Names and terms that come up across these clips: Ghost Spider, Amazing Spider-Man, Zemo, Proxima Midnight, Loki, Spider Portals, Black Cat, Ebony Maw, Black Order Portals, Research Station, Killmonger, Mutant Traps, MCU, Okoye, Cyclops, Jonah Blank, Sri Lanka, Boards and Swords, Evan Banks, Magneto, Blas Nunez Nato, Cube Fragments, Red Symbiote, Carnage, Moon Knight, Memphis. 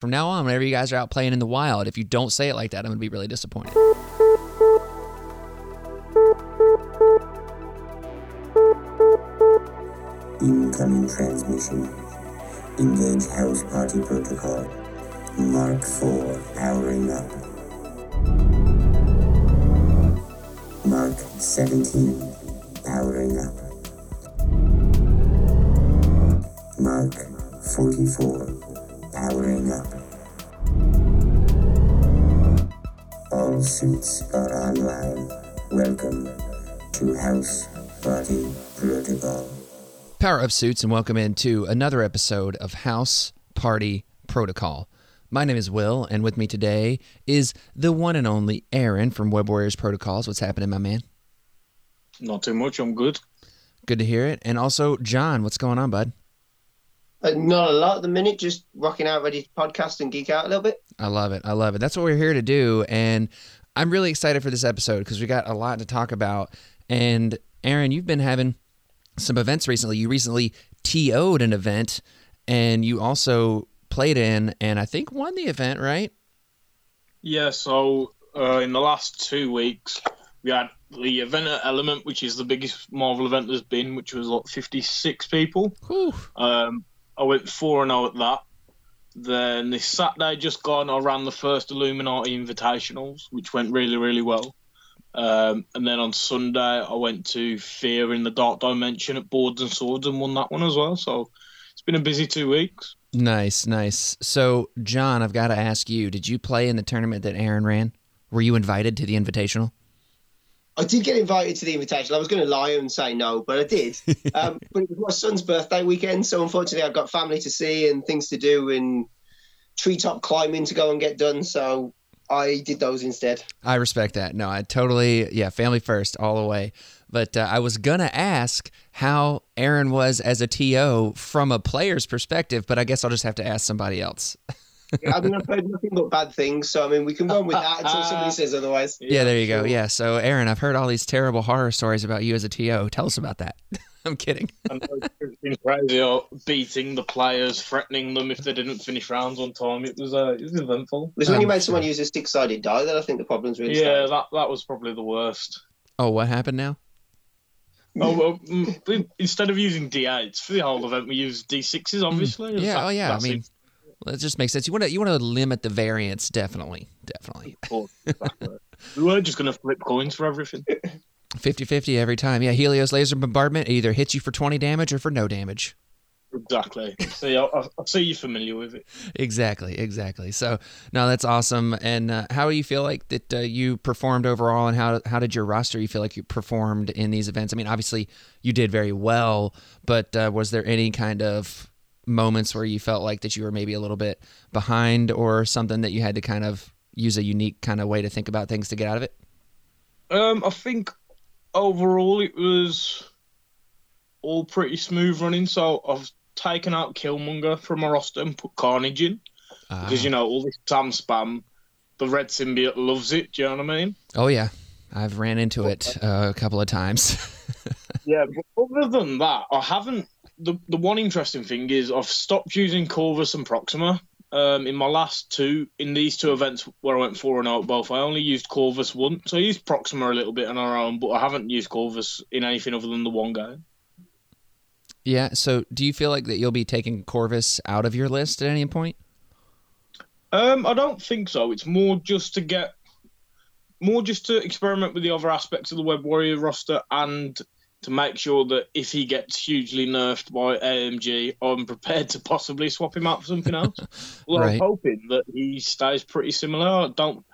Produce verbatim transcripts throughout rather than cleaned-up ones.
From now on, whenever you guys are out playing in the wild, if you don't say it like that, I'm going to be really disappointed. Incoming transmission. Engage house party protocol. Mark four powering up. Mark seventeen powering up. Mark forty-four powering up. All suits are online. Welcome to house party protocol. Power up suits and welcome into another episode of House Party Protocol. My name is Will, and with me today is the one and only Aaron from Web Warriors Protocols. What's happening, my man? Not too much. I'm good. Good to hear it. And also, John, what's going on, bud? Uh, not a lot at the minute. Just rocking out, ready to podcast and geek out a little bit. I love it. I love it. That's what we're here to do. And I'm really excited for this episode because we got a lot to talk about. And Aaron, you've been having some events recently. You recently T O'd an event, and you also played in and I think won the event, right? Yeah, so uh, in the last two weeks, we had the event at Element, which is the biggest Marvel event there's been, which was like fifty-six people. Um, I went four and oh at that. Then this Saturday just gone, I ran the first Illuminati Invitationals, which went really, really well. Um, and then on Sunday, I went to Fear in the Dark Dimension at Boards and Swords and won that one as well. So it's been a busy two weeks. Nice, nice. So, John, I've got to ask you, did you play in the tournament that Aaron ran? Were you invited to the Invitational? I did get invited to the Invitational. I was going to lie and say no, but I did. um, but it was my son's birthday weekend, so unfortunately I've got family to see and things to do and treetop climbing to go and get done, so I did those instead. I respect that. No, I totally, yeah, family first all the way. But uh, I was going to ask how Aaron was as a T O from a player's perspective, but I guess I'll just have to ask somebody else. yeah, I mean, I've heard nothing but bad things, so I mean, we can go on with that until somebody says otherwise. Yeah, yeah there you sure. go. Yeah, so Aaron, I've heard all these terrible horror stories about you as a T O. Tell us about that. I'm kidding. I know it's been crazy, or beating the players, threatening them if they didn't finish rounds on time. It was uh, it was eventful. It was when um, you made someone use a six-sided die that I think the problem's really started. Yeah, that, that was probably the worst. Oh, what happened now? Oh, well, instead of using D eights for the whole event, we use D sixes, obviously. Yeah, that, oh yeah. I mean, that just makes sense. You want to you want to limit the variance, definitely, definitely. Of course, exactly. We were just going to flip coins for everything. fifty-fifty every time. Yeah, Helios Laser Bombardment either hits you for twenty damage or for no damage. Exactly. See, I, I see you're familiar with it. Exactly, exactly. So, no, that's awesome. And uh, how do you feel like that uh, you performed overall, and how how did your roster, you feel like you performed in these events? I mean, obviously, you did very well, but uh, was there any kind of moments where you felt like that you were maybe a little bit behind or something that you had to kind of use a unique kind of way to think about things to get out of it? Um, I think overall it was all pretty smooth running, so I've taken out Killmonger from my roster and put Carnage in. Uh, because, you know, all this Tam Spam, the red symbiote loves it, do you know what I mean? Oh, yeah. I've ran into it uh, a couple of times. yeah, but other than that, I haven't... The, the one interesting thing is I've stopped using Corvus and Proxima. Um, in my last two, in these two events where I went four and oh at both, I only used Corvus once. So I used Proxima a little bit on our own, but I haven't used Corvus in anything other than the one game. Yeah, so do you feel like that you'll be taking Corvus out of your list at any point? Um, I don't think so. It's more just to get, more just to experiment with the other aspects of the Web Warrior roster and to make sure that if he gets hugely nerfed by A M G, I'm prepared to possibly swap him out for something else. Well, right. I'm hoping that he stays pretty similar. I don't,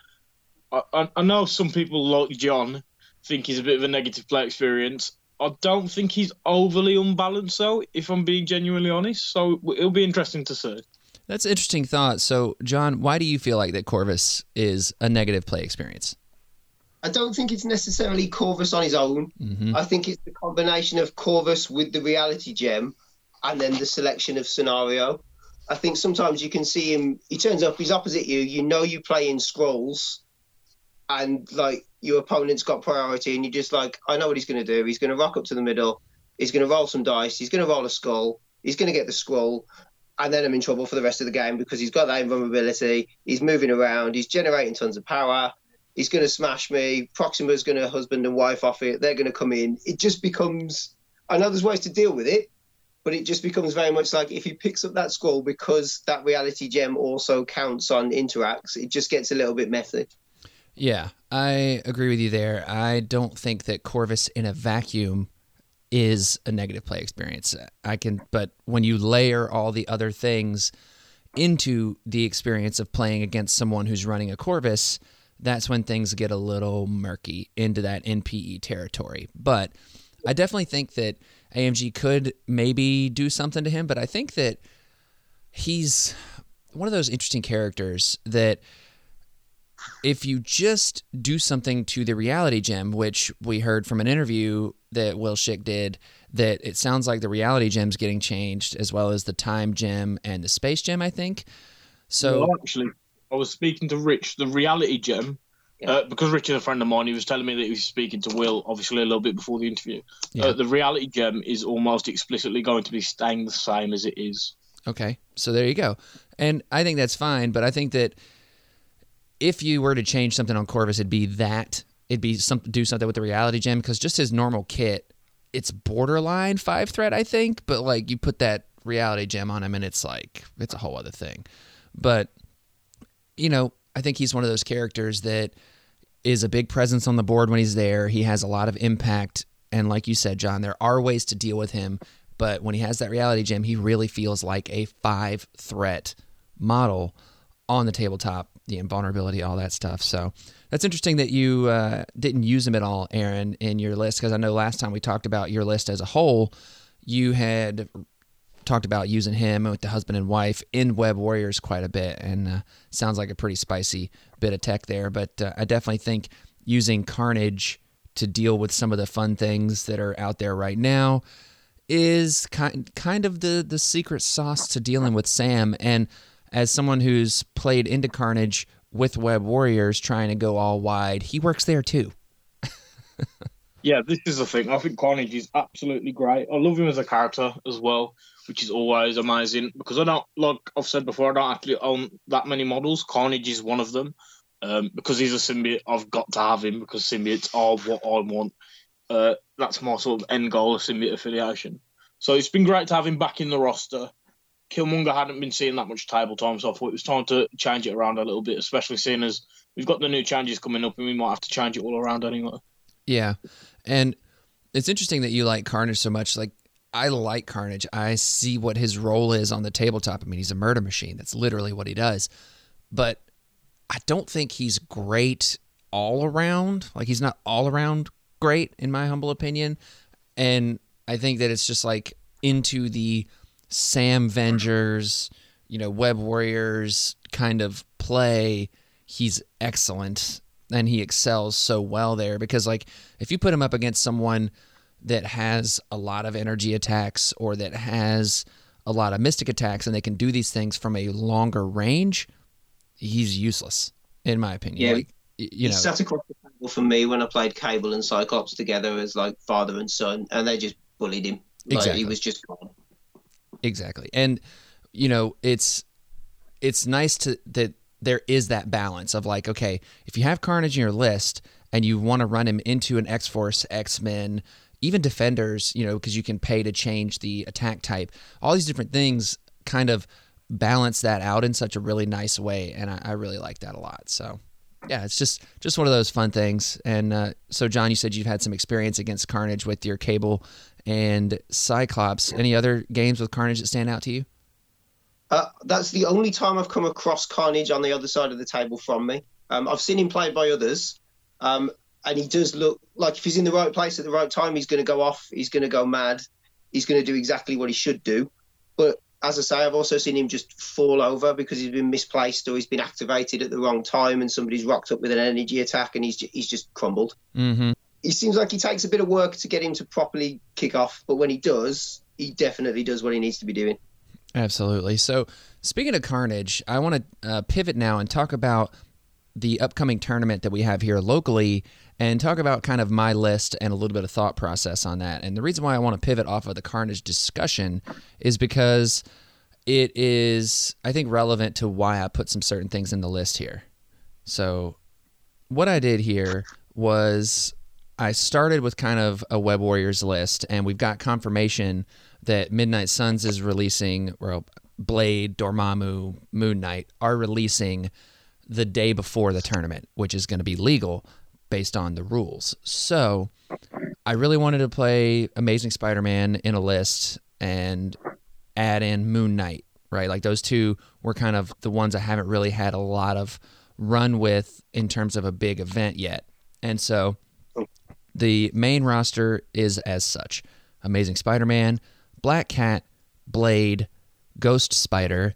I, I know some people like John think he's a bit of a negative play experience. I don't think he's overly unbalanced, though, if I'm being genuinely honest. So it'll be interesting to see. That's an interesting thought. So, John, why do you feel like that Corvus is a negative play experience? I don't think it's necessarily Corvus on his own. Mm-hmm. I think it's the combination of Corvus with the reality gem and then the selection of scenario. I think sometimes you can see him, he turns up, he's opposite you, you know you play in Scrolls, and, like, your opponent's got priority, and you're just like, I know what he's going to do. He's going to rock up to the middle. He's going to roll some dice. He's going to roll a skull. He's going to get the scroll. and then I'm in trouble for the rest of the game because he's got that invulnerability, he's moving around, he's generating tons of power, he's going to smash me, Proxima's going to husband and wife off it, they're going to come in. It just becomes, I know there's ways to deal with it, but it just becomes very much like if he picks up that scroll, because that reality gem also counts on interacts, it just gets a little bit messy. Yeah, I agree with you there. I don't think that Corvus in a vacuum is a negative play experience. I can, but when you layer all the other things into the experience of playing against someone who's running a Corvus, that's when things get a little murky into that N P E territory. But I definitely think that A M G could maybe do something to him, but I think that he's one of those interesting characters that if you just do something to the reality gem, which we heard from an interview that Will Schick did, that it sounds like the reality gem's getting changed, as well as the time gem and the space gem, I think. So well, actually, I was speaking to Rich, the reality gem, yeah. uh, because Rich is a friend of mine. He was telling me that he was speaking to Will, obviously, a little bit before the interview. Yeah. Uh, the reality gem is almost explicitly going to be staying the same as it is. Okay, so there you go. And I think that's fine, but I think that if you were to change something on Corvus, it'd be that. It'd be some, do something with the reality gem, because just his normal kit, it's borderline five threat, I think. But like you put that reality gem on him, and it's like it's a whole other thing. But you know, I think he's one of those characters that is a big presence on the board when he's there. He has a lot of impact, and like you said, John, there are ways to deal with him. But when he has that reality gem, he really feels like a five threat model on the tabletop. The invulnerability, all that stuff. So that's interesting that you uh, didn't use them at all, Aaron, in your list, because I know last time we talked about your list as a whole, you had talked about using him with the husband and wife in Web Warriors quite a bit, and uh, sounds like a pretty spicy bit of tech there. But uh, I definitely think using Carnage to deal with some of the fun things that are out there right now is kind kind of the the secret sauce to dealing with Sam. And as someone who's played into Carnage with Web Warriors, trying to go all wide, he works there too. Yeah, this is the thing. I think Carnage is absolutely great. I love him as a character as well, which is always amazing because I don't, like I've said before, I don't actually own that many models. Carnage is one of them um, because he's a symbiote. I've got to have him because symbiotes are what I want. Uh, that's my sort of end goal of symbiote affiliation. So it's been great to have him back in the roster. Killmonger hadn't been seeing that much table time, so I thought it was time to change it around a little bit, especially seeing as we've got the new changes coming up and we might have to change it all around anyway. Yeah, and it's interesting that you like Carnage so much. Like, I like Carnage. I see what his role is on the tabletop. I mean, he's a murder machine. That's literally what he does. But I don't think he's great all around. Like, he's not all around great, in my humble opinion. And I think that it's just like into the Sam Vengers, you know, Web Warriors kind of play, he's excellent and he excels so well there, because like if you put him up against someone that has a lot of energy attacks or that has a lot of mystic attacks and they can do these things from a longer range, he's useless in my opinion. Yeah, like, you know, he sat across the table for me when I played Cable and Cyclops together as like father and son, and they just bullied him. Like, exactly. He was just gone. Exactly. And, you know, it's it's nice to that there is that balance of like, okay, if you have Carnage in your list and you want to run him into an X-Force, X-Men, even Defenders, you know, because you can pay to change the attack type, all these different things kind of balance that out in such a really nice way. And I, I really like that a lot. So, yeah, it's just, just one of those fun things. And uh, so, John, you said you've had some experience against Carnage with your Cable and Cyclops. Any other games with Carnage that stand out to you? Uh, that's the only time I've come across Carnage on the other side of the table from me. Um, I've seen him played by others, um, and he does look like if he's in the right place at the right time, he's going to go off, he's going to go mad, he's going to do exactly what he should do. But as I say, I've also seen him just fall over because he's been misplaced or he's been activated at the wrong time and somebody's rocked up with an energy attack and he's he's just crumbled. Mm-hmm. It seems like he takes a bit of work to get him to properly kick off, but when he does, he definitely does what he needs to be doing. Absolutely. So speaking of Carnage, I want to uh, pivot now and talk about the upcoming tournament that we have here locally and talk about kind of my list and a little bit of thought process on that. And the reason why I want to pivot off of the Carnage discussion is because it is, I think, relevant to why I put some certain things in the list here. So what I did here was I started with kind of a Web Warriors list, and we've got confirmation that Midnight Suns is releasing, well, Blade, Dormammu, Moon Knight are releasing the day before the tournament, which is going to be legal based on the rules. So I really wanted to play Amazing Spider-Man in a list and add in Moon Knight, right? Like those two were kind of the ones I haven't really had a lot of run with in terms of a big event yet. And so the main roster is as such: Amazing Spider-Man, Black Cat, Blade, Ghost Spider,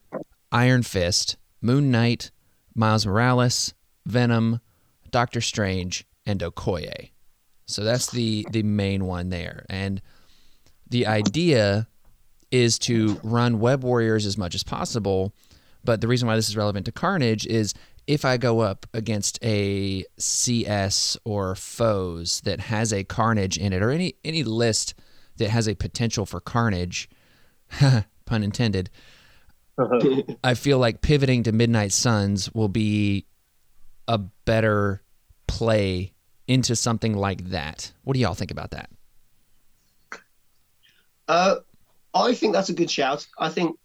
Iron Fist, Moon Knight, Miles Morales, Venom, Doctor Strange, and Okoye. So that's the, the main one there. And the idea is to run Web Warriors as much as possible, but the reason why this is relevant to Carnage is if I go up against a C S or foes that has a Carnage in it, or any, any list that has a potential for Carnage, pun intended, I feel like pivoting to Midnight Suns will be a better play into something like that. What do y'all think about that? Uh, I think that's a good shout. I think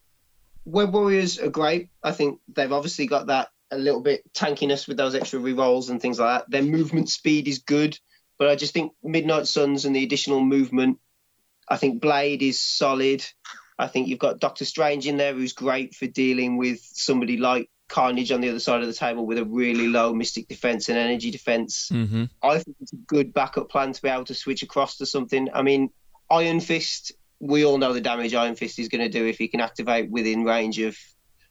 Web Warriors are great. I think they've obviously got that a little bit tankiness with those extra rerolls and things like that. Their movement speed is good, but I just think Midnight Suns and the additional movement, I think Blade is solid. I think you've got Doctor Strange in there, who's great for dealing with somebody like Carnage on the other side of the table with a really low mystic defense and energy defense. Mm-hmm. I think it's a good backup plan to be able to switch across to something. I mean, Iron Fist, we all know the damage Iron Fist is going to do if he can activate within range of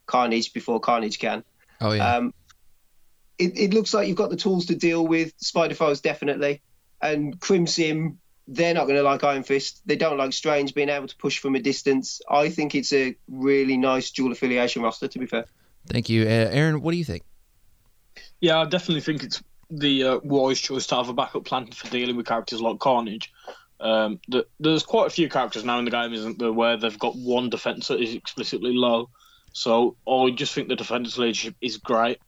Carnage before Carnage can. Oh, yeah. Um, it, it looks like you've got the tools to deal with Spider foes, definitely. And Crimson, they're not going to like Iron Fist. They don't like Strange being able to push from a distance. I think it's a really nice dual affiliation roster, to be fair. Thank you. Uh, Aaron, what do you think? Yeah, I definitely think it's the uh, wise choice to have a backup plan for dealing with characters like Carnage. Um, the, there's quite a few characters now in the game, isn't there, where they've got one defense that is explicitly low. So I just think the Defenders leadership is great.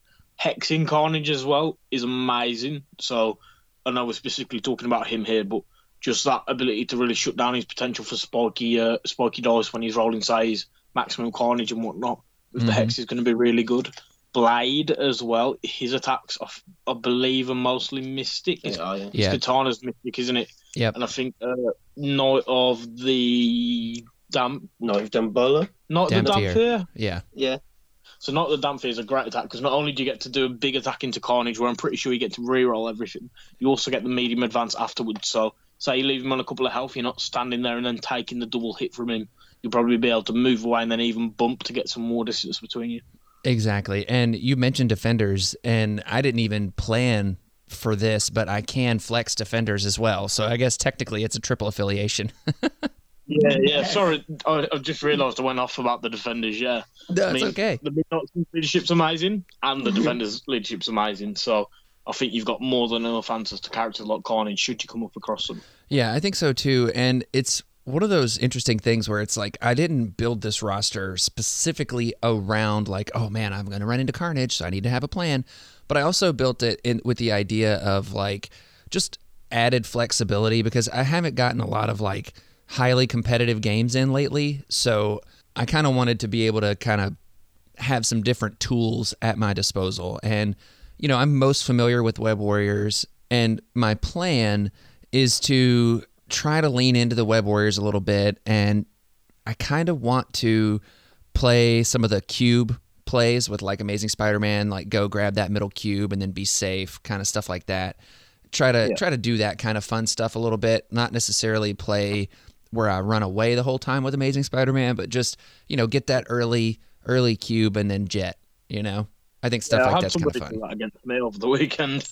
Hexing Carnage as well is amazing. So I know we're specifically talking about him here, but just that ability to really shut down his potential for spiky, uh, spiky dice when he's rolling, say, his maximum Carnage and whatnot. With mm-hmm. the Hex is going to be really good. Blade as well. His attacks, are, I believe, are mostly mystic. His, yeah, his yeah. katana's mystic, isn't it? Yep. And I think uh, Night of the Damp... Night of Dambola? Night of the Dampier. Yeah. Yeah. So Night of the Dampier is a great attack, because not only do you get to do a big attack into Carnage, where I'm pretty sure you get to reroll everything, you also get the medium advance afterwards, so... So you leave him on a couple of health, you're not standing there and then taking the double hit from him. You'll probably be able to move away and then even bump to get some more distance between you. Exactly. And you mentioned Defenders, and I didn't even plan for this, but I can flex Defenders as well. So I guess technically it's a triple affiliation. yeah, yeah. Sorry, I, I just realised I went off about the Defenders, yeah. That's I mean, okay. The Midnight leadership's amazing, and the Defenders leadership's amazing, so... I think you've got more than enough answers to characters like Carnage should you come up across them. Yeah, I think so too. And it's one of those interesting things where it's like, I didn't build this roster specifically around like, oh man, I'm going to run into Carnage, so I need to have a plan. But I also built it in with the idea of like just added flexibility, because I haven't gotten a lot of like highly competitive games in lately. So I kind of wanted to be able to kind of have some different tools at my disposal. And you know, I'm most familiar with Web Warriors, and my plan is to try to lean into the Web Warriors a little bit, and I kind of want to play some of the cube plays with, like, Amazing Spider-Man, like, go grab that middle cube and then be safe, kind of stuff like that. Try to, yeah. try to do that kind of fun stuff a little bit, not necessarily play where I run away the whole time with Amazing Spider-Man, but just, you know, get that early, early cube and then jet, you know? I think stuff yeah, like that's kind of fun. That against me over the weekend.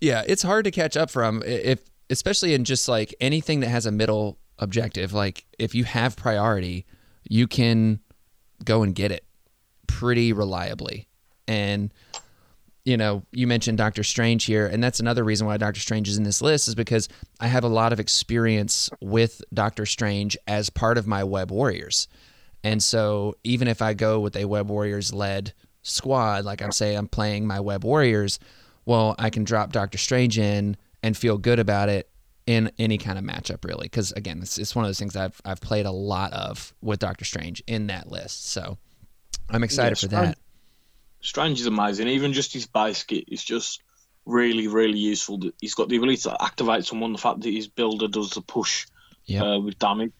Yeah, it's hard to catch up from, if especially in just like anything that has a middle objective. Like if you have priority, you can go and get it pretty reliably. And you know, you mentioned Doctor Strange here, and that's another reason why Doctor Strange is in this list, is because I have a lot of experience with Doctor Strange as part of my Web Warriors. And so even if I go with a Web Warriors-led squad, like I'm saying, I'm playing my Web Warriors, well, I can drop Doctor Strange in and feel good about it in any kind of matchup, really. Because, again, it's, it's one of those things I've I've played a lot of with Doctor Strange in that list. So I'm excited yeah, for Strange, that. Strange is amazing. Even just his base kit is just really, really useful. He's got the ability to activate someone, the fact that his builder does the push yep. uh, with damage.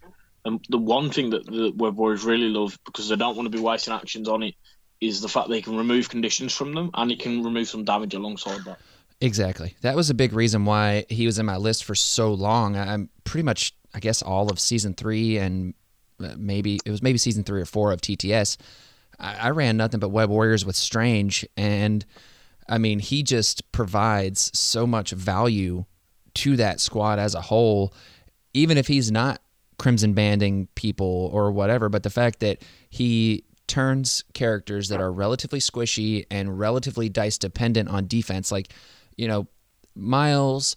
And the one thing that the Web Warriors really love, because they don't want to be wasting actions on it, is the fact that he can remove conditions from them and he can remove some damage alongside that. Exactly. That was a big reason why he was in my list for so long. I'm pretty much, I guess, all of season three and maybe it was maybe season three or four of T T S. I, I ran nothing but Web Warriors with Strange. And I mean, he just provides so much value to that squad as a whole, even if he's not Crimson banding people or whatever, but the fact that he turns characters that are relatively squishy and relatively dice dependent on defense, like, you know, Miles,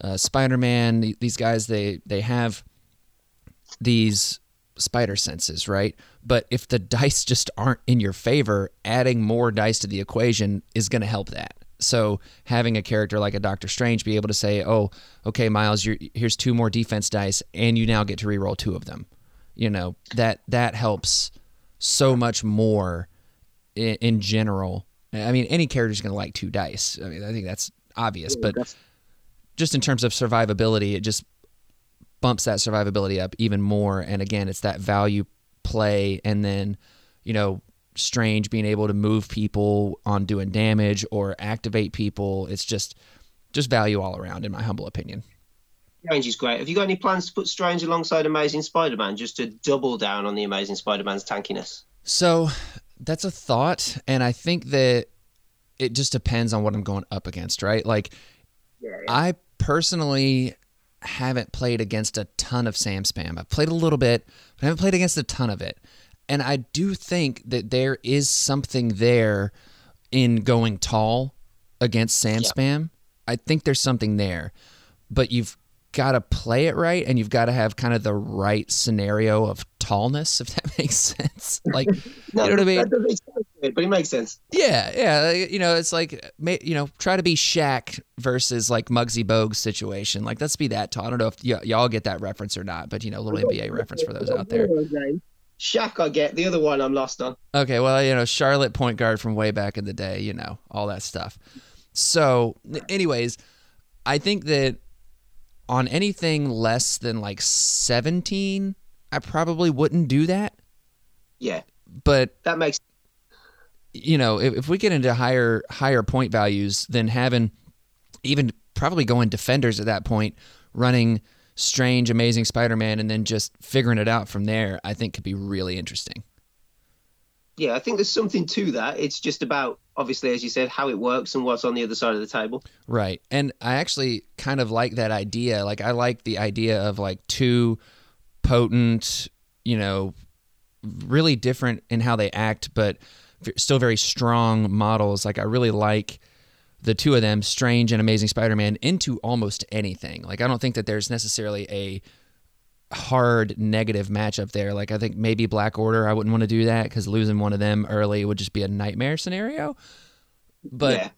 uh, Spider-Man, these guys, they they have these spider senses, right? But if the dice just aren't in your favor, adding more dice to the equation is going to help that. So having a character like a Doctor Strange be able to say, oh, okay, Miles, you're, here's two more defense dice, and you now get to reroll two of them. You know, that that helps so much more in, in general. I mean, any character's going to like two dice. I mean, I think that's obvious. But just in terms of survivability, it just bumps that survivability up even more. And, again, it's that value play and then, you know, Strange being able to move people on doing damage or activate people. It's just just value all around, in my humble opinion. Strange is great. Have you got any plans to put Strange alongside Amazing Spider-Man just to double down on the Amazing Spider-Man's tankiness? So that's a thought, and I think that it just depends on what I'm going up against, right? Like, yeah, yeah. I personally haven't played against a ton of Sam Spam. I've played a little bit, but I haven't played against a ton of it. And I do think that there is something there in going tall against Sam yeah. Spam. I think there's something there. But you've got to play it right, and you've got to have kind of the right scenario of tallness, if that makes sense. Like, no, you know what I mean? That doesn't make sense, but it makes sense. Yeah, yeah. You know, it's like, you know, try to be Shaq versus, like, Muggsy Bogues situation. Like, let's be that tall. I don't know if y- y'all get that reference or not, but, you know, little N B A reference for those out there. Shaq I get, the other one I'm lost on. Okay, well, you know, Charlotte point guard from way back in the day, you know, all that stuff. So, anyways, I think that on anything less than like seventeen, I probably wouldn't do that. Yeah. But that makes, you know, if, if we get into higher higher point values, then having even probably going Defenders at that point, running Strange, Amazing Spider-Man, and then just figuring it out from there, I think could be really interesting. Yeah, I think there's something to that. It's just about, obviously, as you said, how it works and what's on the other side of the table. Right. And I actually kind of like that idea. Like, I like the idea of, like, two potent, you know, really different in how they act, but still very strong models. Like, I really like the two of them, Strange and Amazing Spider-Man, into almost anything. Like, I don't think that there's necessarily a hard negative matchup there. Like, I think maybe Black Order, I wouldn't want to do that because losing one of them early would just be a nightmare scenario. But yeah.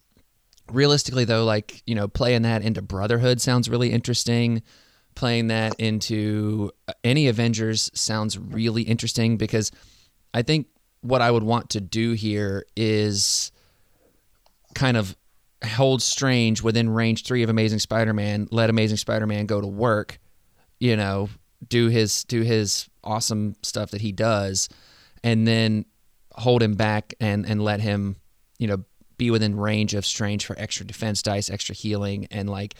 Realistically, though, like, you know, playing that into Brotherhood sounds really interesting. Playing that into any Avengers sounds really interesting because I think what I would want to do here is kind of hold Strange within range three of Amazing Spider-Man, let Amazing Spider-Man go to work, you know, do his do his awesome stuff that he does, and then hold him back and, and let him, you know, be within range of Strange for extra defense dice, extra healing, and, like,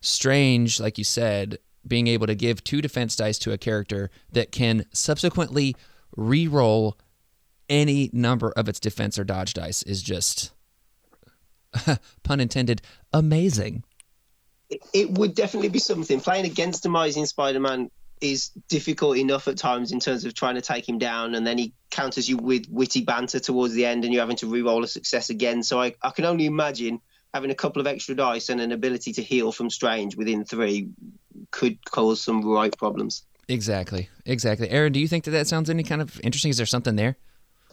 Strange, like you said, being able to give two defense dice to a character that can subsequently re-roll any number of its defense or dodge dice is just... pun intended, amazing. It would definitely be something. Playing against Amazing Spider-Man is difficult enough at times in terms of trying to take him down, and then he counters you with witty banter towards the end and you're having to re-roll a success again. So I, I can only imagine having a couple of extra dice and an ability to heal from Strange within three could cause some right problems. Exactly, exactly. Aaron, do you think that that sounds any kind of interesting? Is there something there?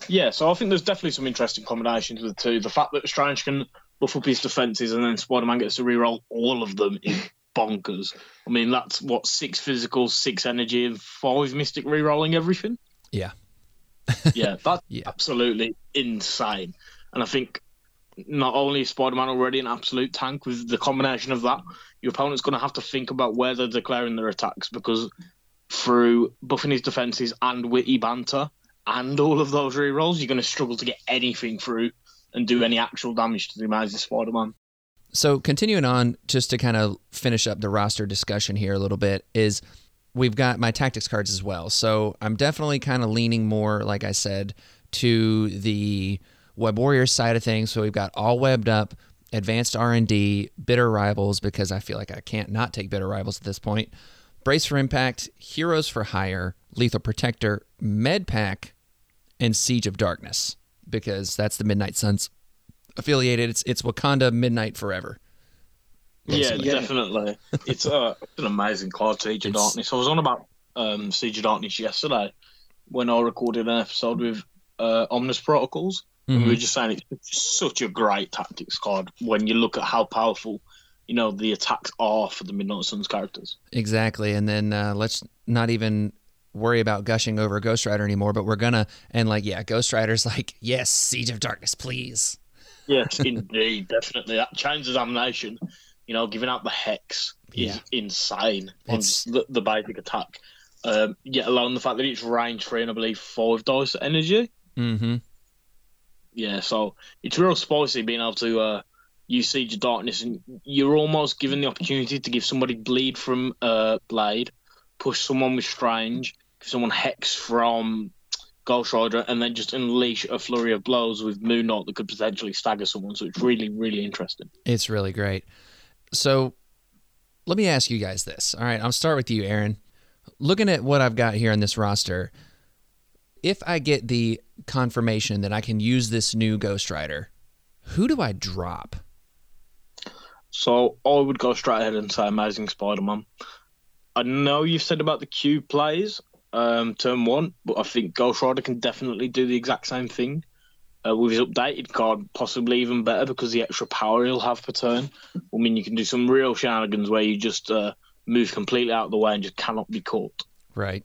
Yeah, so I think there's definitely some interesting combinations of the two. The fact that Strange can buff up his defences and then Spider-Man gets to reroll all of them is bonkers. I mean, that's, what, six physical, six energy, and five mystic rerolling everything? Yeah. yeah, that's yeah. absolutely insane. And I think not only is Spider-Man already an absolute tank, with the combination of that, your opponent's going to have to think about where they're declaring their attacks, because through buffing his defences and witty banter and all of those rerolls, you're going to struggle to get anything through and do any actual damage to the Amazing Spider-Man. So continuing on, just to kind of finish up the roster discussion here a little bit, is we've got my tactics cards as well. So I'm definitely kind of leaning more, like I said, to the Web Warrior side of things. So we've got All Webbed Up, Advanced R and D, Bitter Rivals, because I feel like I can't not take Bitter Rivals at this point, Brace for Impact, Heroes for Hire, Lethal Protector, Med Pack, and Siege of Darkness, because that's the Midnight Suns affiliated. It's it's Wakanda Midnight Forever. Basically. Yeah, definitely. it's, uh, it's an amazing card, Siege of it's... Darkness. I was on about um, Siege of Darkness yesterday when I recorded an episode with uh, Omnus Protocols. Mm-hmm. And we were just saying it's such a great tactics card when you look at how powerful, you know, the attacks are for the Midnight Suns characters. Exactly. And then uh, let's not even worry about gushing over Ghost Rider anymore, but we're gonna, and like, yeah, Ghost Rider's like, yes, Siege of Darkness, please. Yes, indeed, definitely. That Chains of Damnation, you know, giving out the Hex is yeah. insane on the, the basic attack. Um, yet alone the fact that it's range three and I believe five dice energy. Mm-hmm. Yeah, so it's real spicy being able to uh, use Siege of Darkness, and you're almost given the opportunity to give somebody Bleed from uh, Blade, push someone with Strange, give someone Hex from Ghost Rider, and then just unleash a flurry of blows with Moon Knight that could potentially stagger someone. So it's really, really interesting. It's really great. So let me ask you guys this. All right, I'll start with you, Aaron. Looking at what I've got here in this roster, if I get the confirmation that I can use this new Ghost Rider, who do I drop? So I would go straight ahead and say Amazing Spider-Man. I know you've said about the Cube plays, um, turn one, but I think Ghost Rider can definitely do the exact same thing uh, with his updated card, possibly even better, because the extra power he'll have per turn. I mean, you can do some real shenanigans where you just uh, move completely out of the way and just cannot be caught. Right.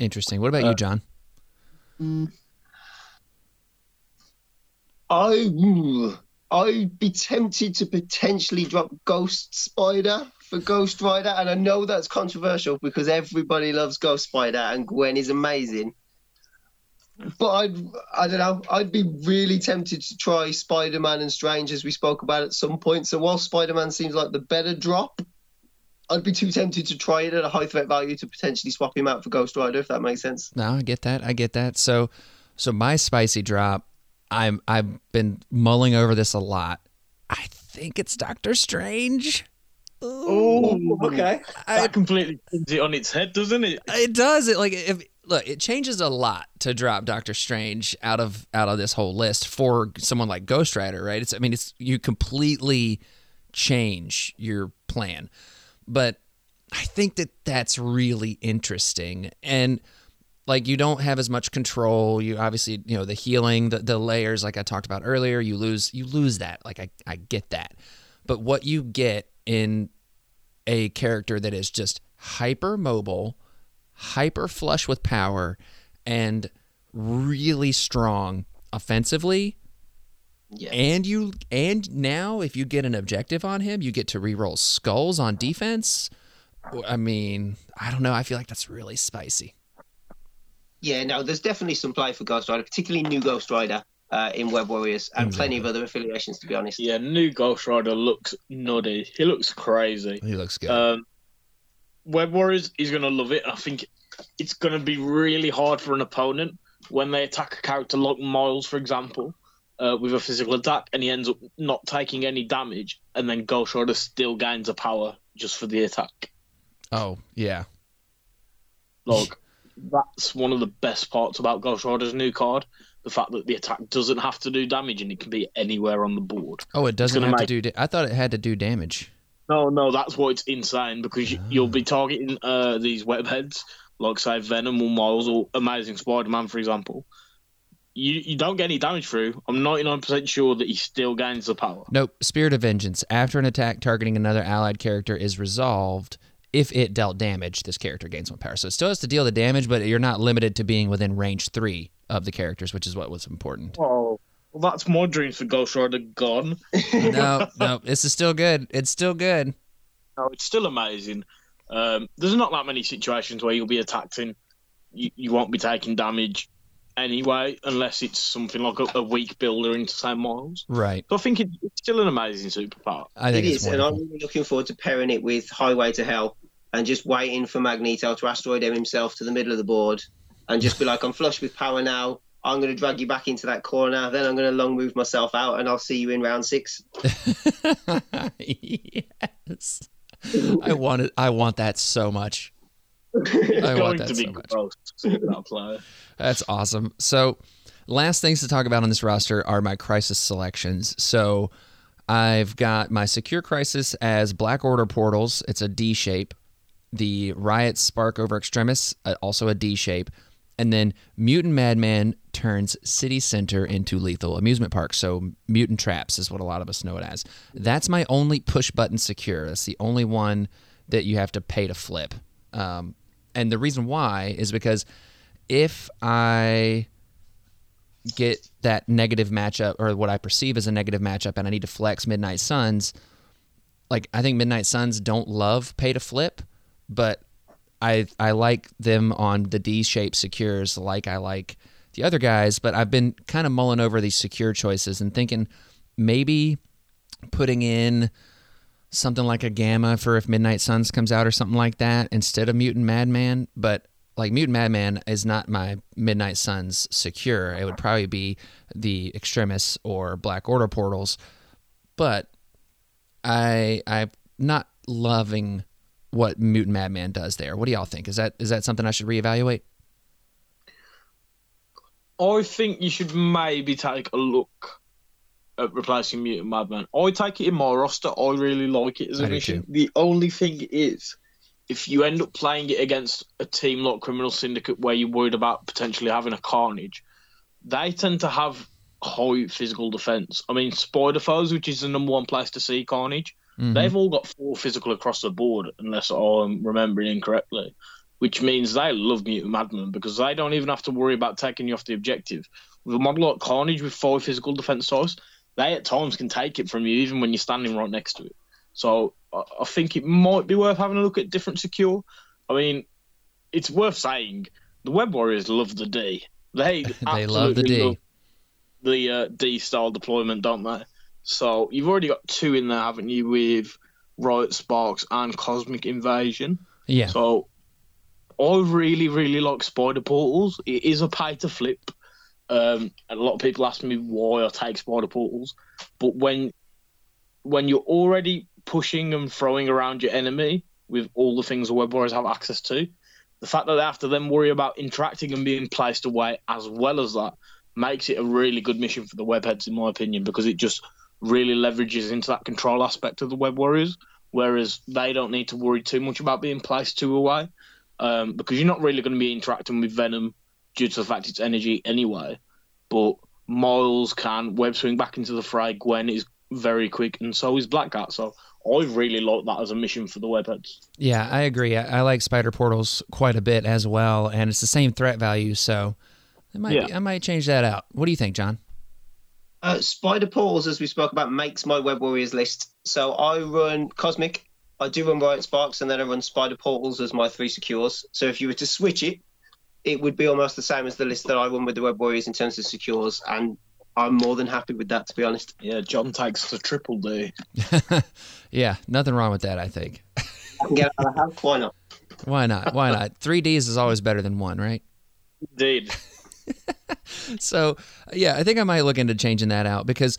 Interesting. What about uh, you, John? Mm. I, I'd be tempted to potentially drop Ghost Spider for Ghost Rider, and I know that's controversial because everybody loves Ghost Spider and Gwen is amazing. But I'd, I don't know, I'd be really tempted to try Spider-Man and Strange, as we spoke about at some point. So while Spider-Man seems like the better drop, I'd be too tempted to try it at a high threat value to potentially swap him out for Ghost Rider, if that makes sense. No, I get that. I get that. So, so my spicy drop, I'm I've been mulling over this a lot. I think it's Doctor Strange. Oh, okay. I, that completely turns it on its head, doesn't it? It does. It like if look, it changes a lot to drop Doctor Strange out of out of this whole list for someone like Ghost Rider, right? It's I mean, it's you completely change your plan. But I think that that's really interesting. And, like, you don't have as much control. You obviously, you know, the healing, the, the layers, like I talked about earlier, you lose you lose that. Like, I, I get that. But what you get in a character that is just hyper-mobile, hyper-flush with power, and really strong offensively, yes. And you, and now if you get an objective on him, you get to reroll skulls on defense. I mean, I don't know. I feel like that's really spicy. Yeah, no, there's definitely some play for Ghost Rider, particularly new Ghost Rider uh, in Web Warriors, and exactly. Plenty of other affiliations, to be honest. Yeah, new Ghost Rider looks nutty. He looks crazy. He looks good. Um, Web Warriors is going to love it. I think it's going to be really hard for an opponent when they attack a character like Miles, for example. Uh, with a physical attack, and he ends up not taking any damage, and then Ghost Rider still gains a power just for the attack. Oh, yeah. Like, that's one of the best parts about Ghost Rider's new card, the fact that the attack doesn't have to do damage, and it can be anywhere on the board. Oh, it doesn't have make... to do... Da- I thought it had to do damage. No, no, that's what it's inside, because oh. you'll be targeting uh, these webheads, like, say, Venom or Miles or Amazing Spider-Man, for example. You you don't get any damage through. I'm ninety-nine percent sure that he still gains the power. Nope. Spirit of Vengeance. After an attack targeting another allied character is resolved, if it dealt damage, this character gains one power. So it still has to deal the damage, but you're not limited to being within range three of the characters, which is what was important. Oh, well, that's my dreams for Ghost Rider gone. no, no. This is still good. It's still good. No, it's still amazing. Um, there's not that many situations where you'll be attacked in. You, you won't be taking damage anyway, unless it's something like a, a weak builder into Saint Miles. Right. So I think it, it's still an amazing superpower. I think it it's is, wonderful. And I'm really looking forward to pairing it with Highway to Hell and just waiting for Magneto to asteroid him himself to the middle of the board and just be like, I'm flush with power now. I'm going to drag you back into that corner. Then I'm going to long move myself out and I'll see you in round six. Yes. I want it. I want that so much. I want that so much. That's awesome. So, last things to talk about on this roster are my crisis selections. So, I've got my secure crisis as Black Order Portals. It's a D shape. The Riot Spark over Extremis, also a D shape, and then Mutant Madman turns City Center into Lethal Amusement Park. So, Mutant Traps is what a lot of us know it as. That's my only push button secure. That's the only one that you have to pay to flip. Um, and the reason why is because if I get that negative matchup or what I perceive as a negative matchup and I need to flex Midnight Suns, like I think Midnight Suns don't love pay to flip, but I I like them on the D-shaped secures like I like the other guys, but I've been kind of mulling over these secure choices and thinking maybe putting in something like a Gamma for if Midnight Suns comes out or something like that instead of Mutant Madman. But like Mutant Madman is not my Midnight Suns secure. It would probably be the Extremis or Black Order Portals. But I I'm not loving what Mutant Madman does there. What do y'all think? Is that is that something I should reevaluate? I think you should maybe take a look at replacing Mutant Madman. I take it in my roster. I really like it as an issue. The only thing is, if you end up playing it against a team like Criminal Syndicate where you're worried about potentially having a Carnage, they tend to have high physical defense. I mean, Spider Foes, which is the number one place to see Carnage, mm-hmm. they've all got four physical across the board, unless I'm remembering incorrectly, which means they love Mutant Madman because they don't even have to worry about taking you off the objective. With a model like Carnage with five physical defense size, they at times can take it from you even when you're standing right next to it. So I think it might be worth having a look at different secure. I mean, it's worth saying the Web Warriors love the D. They, they absolutely love the D. Love the uh, D-style deployment, don't they? So you've already got two in there, haven't you, with Riot Sparks and Cosmic Invasion. Yeah. So I really, really like Spider Portals. It is a pay-to-flip. Um, and a lot of people ask me why I take Spider Portals. But when when you're already pushing and throwing around your enemy with all the things the Web Warriors have access to, the fact that they have to then worry about interacting and being placed away as well as that makes it a really good mission for the Webheads, in my opinion, because it just really leverages into that control aspect of the Web Warriors, whereas they don't need to worry too much about being placed too away um, because you're not really going to be interacting with Venom due to the fact it's energy anyway. But Miles can web swing back into the fray. Gwen is very quick, and so is Black Cat. So I really like that as a mission for the Webheads. Yeah, I agree. I, I like Spider Portals quite a bit as well, and it's the same threat value, so it might yeah. be, I might change that out. What do you think, John? Uh, Spider Portals, as we spoke about, makes my Web Warriors list. So I run Cosmic, I do run Riot Sparks, and then I run Spider Portals as my three secures. So if you were to switch it, it would be almost the same as the list that I run with the Web Warriors in terms of secures, and I'm more than happy with that, to be honest. Yeah, John takes the triple D. Yeah, nothing wrong with that, I think. I can get out of the house, why not? Why not? Why not? Three Ds is always better than one, right? Indeed. So, yeah, I think I might look into changing that out because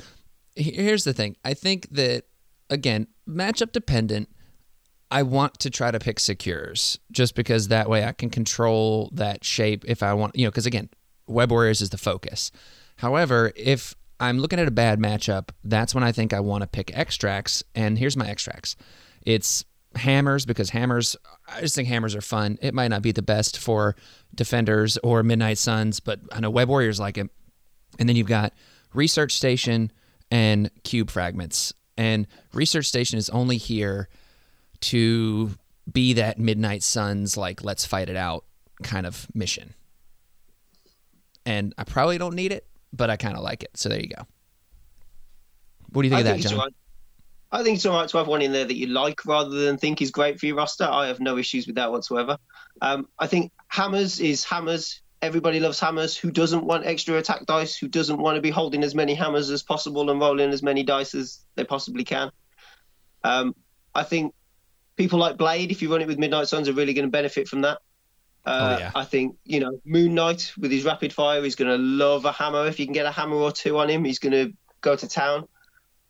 here's the thing. I think that, again, matchup dependent, I want to try to pick secures just because that way I can control that shape if I want, you know, because, again, Web Warriors is the focus. However, if I'm looking at a bad matchup, that's when I think I want to pick extracts, and here's my extracts. It's Hammers, because Hammers, I just think Hammers are fun. It might not be the best for Defenders or Midnight Suns, but I know Web Warriors like it. And then you've got Research Station and Cube Fragments. And Research Station is only here to be that Midnight Suns, like, let's fight it out kind of mission. And I probably don't need it, but I kind of like it. So there you go. What do you think I of think that, John? Right. I think it's all right to have one in there that you like rather than think is great for your roster. I have no issues with that whatsoever. Um, I think Hammers is Hammers. Everybody loves Hammers. Who doesn't want extra attack dice? Who doesn't want to be holding as many hammers as possible and rolling as many dice as they possibly can? Um, I think people like Blade, if you run it with Midnight Suns, are really going to benefit from that. Uh, oh, yeah. I think, you know, Moon Knight with his rapid fire is going to love a hammer. If you can get a hammer or two on him, he's going to go to town.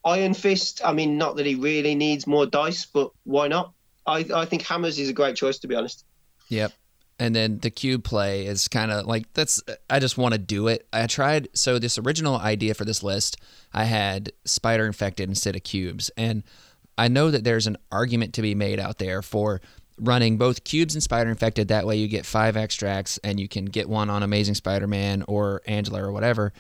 Iron Fist, I mean, not that he really needs more dice, but why not? I, I think Hammers is a great choice, to be honest. Yep. And then the cube play is kind of like, that's, I just want to do it. I tried, so this original idea for this list, I had Spider-Infected instead of Cubes. And I know that there's an argument to be made out there for running both Cubes and Spider-Infected. That way you get five extracts and you can get one on Amazing Spider-Man or Angela or whatever.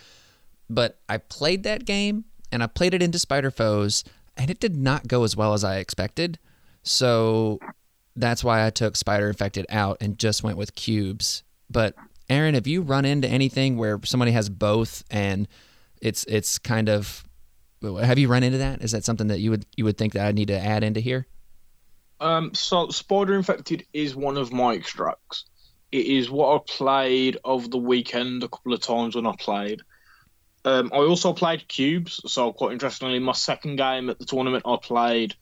But I played that game and I played it into Spider-Foes and it did not go as well as I expected. So that's why I took Spider-Infected out and just went with Cubes. But Aaron, have you run into anything where somebody has both and it's it's kind of, have you run into that? Is that something that you would you would think that I need to add into here? Um, so Spider-Infected is one of my extracts. It is what I played over the weekend a couple of times when I played. Um, I also played Cubes, so quite interestingly, in my second game at the tournament, I played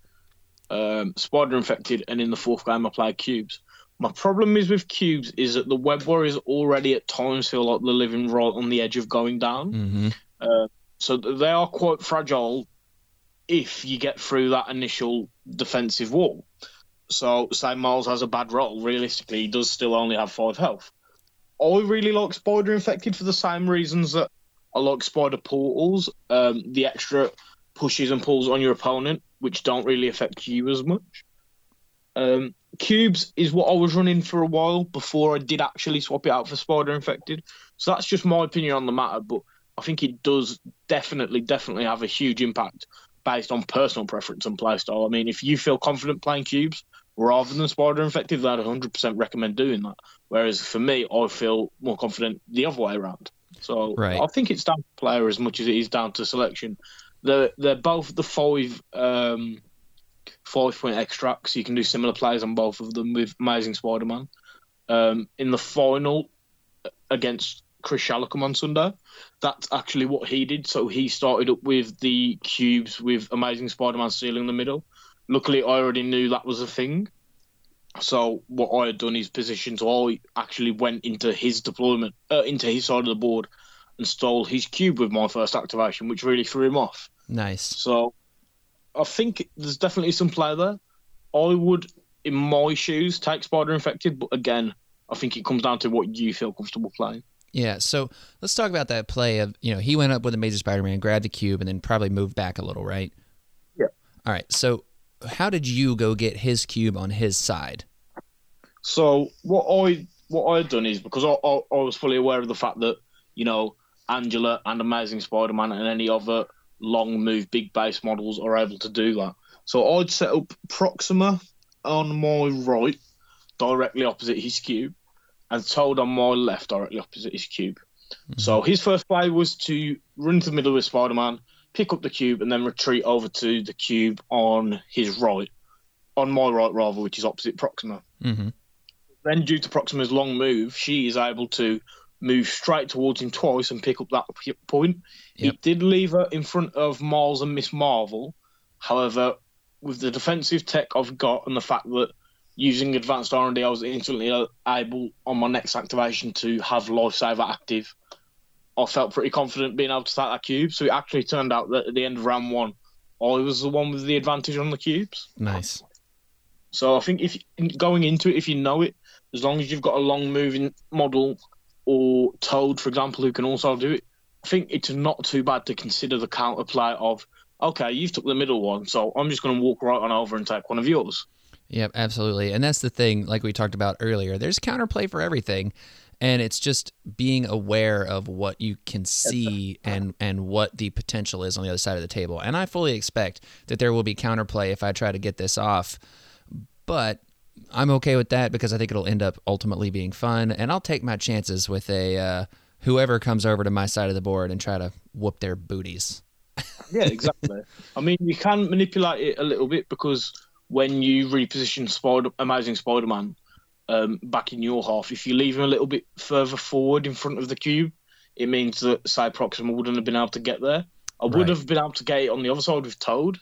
um, Spider-Infected, and in the fourth game, I played Cubes. My problem is with Cubes is that the Web Warriors already at times feel like they're living right on the edge of going down. Mm-hmm. Uh, so they are quite fragile if you get through that initial defensive wall. So, say Miles has a bad roll, realistically, he does still only have five health. I really like Spider-Infected for the same reasons that I like Spider Portals, um, the extra pushes and pulls on your opponent, which don't really affect you as much. Um, Cubes is what I was running for a while before I did actually swap it out for Spider-Infected. So that's just my opinion on the matter, but I think it does definitely, definitely have a huge impact based on personal preference and playstyle. I mean, if you feel confident playing Cubes rather than Spider-Infected, then I'd one hundred percent recommend doing that. Whereas for me, I feel more confident the other way around. So right. I think it's down to player as much as it is down to selection. They're, they're both the five, um, five-point extracts. You can do similar plays on both of them with Amazing Spider-Man. Um, in the final against Chris Shalakum on Sunday, that's actually what he did. So he started up with the Cubes with Amazing Spider-Man sealing the middle. Luckily, I already knew that was a thing. So what I had done is position, so I actually went into his deployment, uh, into his side of the board and stole his cube with my first activation, which really threw him off. Nice. So I think there's definitely some play there. I would, in my shoes, take Spider-Infected, but again, I think it comes down to what you feel comfortable playing. Yeah, so let's talk about that play of, you know, he went up with Amazing Spider-Man, grabbed the cube, and then probably moved back a little, right? Yeah. All right, so how did you go get his cube on his side? So what I what I had done is, because I, I, I was fully aware of the fact that, you know, Angela and Amazing Spider-Man and any other long move, big base models are able to do that. So I'd set up Proxima on my right, directly opposite his cube, and Toad on my left, directly opposite his cube. Mm-hmm. So his first play was to run to the middle with Spider-Man, pick up the cube, and then retreat over to the cube on his right, on my right rather, which is opposite Proxima. Mm-hmm. Then due to Proxima's long move, she is able to move straight towards him twice and pick up that point. Yep. He did leave her in front of Miles and Miss Marvel. However, with the defensive tech I've got and the fact that using advanced R and D, I was instantly able on my next activation to have Lifesaver active. I felt pretty confident being able to take that cube. So it actually turned out that at the end of round one, I was the one with the advantage on the cubes. Nice. So I think if going into it, if you know it, as long as you've got a long-moving model or Toad, for example, who can also do it, I think it's not too bad to consider the counterplay of okay, you've took the middle one, so I'm just going to walk right on over and take one of yours. Yep, absolutely. And that's the thing, like we talked about earlier, there's counterplay for everything. And it's just being aware of what you can see and, and what the potential is on the other side of the table. And I fully expect that there will be counterplay if I try to get this off. But I'm okay with that because I think it'll end up ultimately being fun. And I'll take my chances with a uh, whoever comes over to my side of the board and try to whoop their booties. Yeah, exactly. I mean, you can manipulate it a little bit because when you reposition Spider- Amazing Spider-Man, Um, back in your half, if you leave him a little bit further forward in front of the cube, it means that, say, Proxima wouldn't have been able to get there. I would right. have been able to get it on the other side with Toad,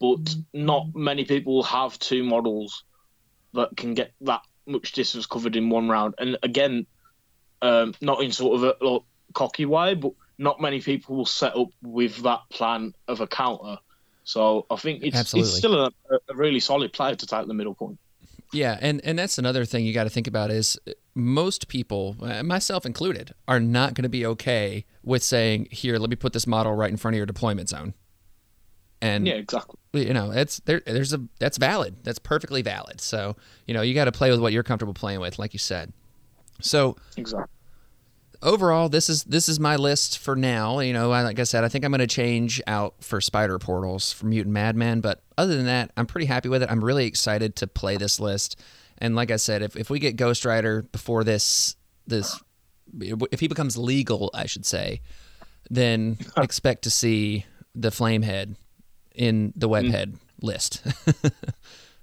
but not many people have two models that can get that much distance covered in one round. And again, um, not in sort of a like, cocky way, but not many people will set up with that plan of a counter. So I think it's, it's still a, a really solid player to take the middle point. Yeah, and, and that's another thing you got to think about is most people, myself included, are not going to be okay with saying, here, let me put this model right in front of your deployment zone. And, yeah, exactly. You know, it's, there, there's a, that's valid. That's perfectly valid. So, you know, you got to play with what you're comfortable playing with, like you said. So exactly. Overall, this is this is my list for now. You know, like I said, I think I'm going to change out for Spider Portals for Mutant Madman. But other than that, I'm pretty happy with it. I'm really excited to play this list. And like I said, if, if we get Ghost Rider before this, this, if he becomes legal, I should say, then expect to see the Flamehead in the Webhead mm. list.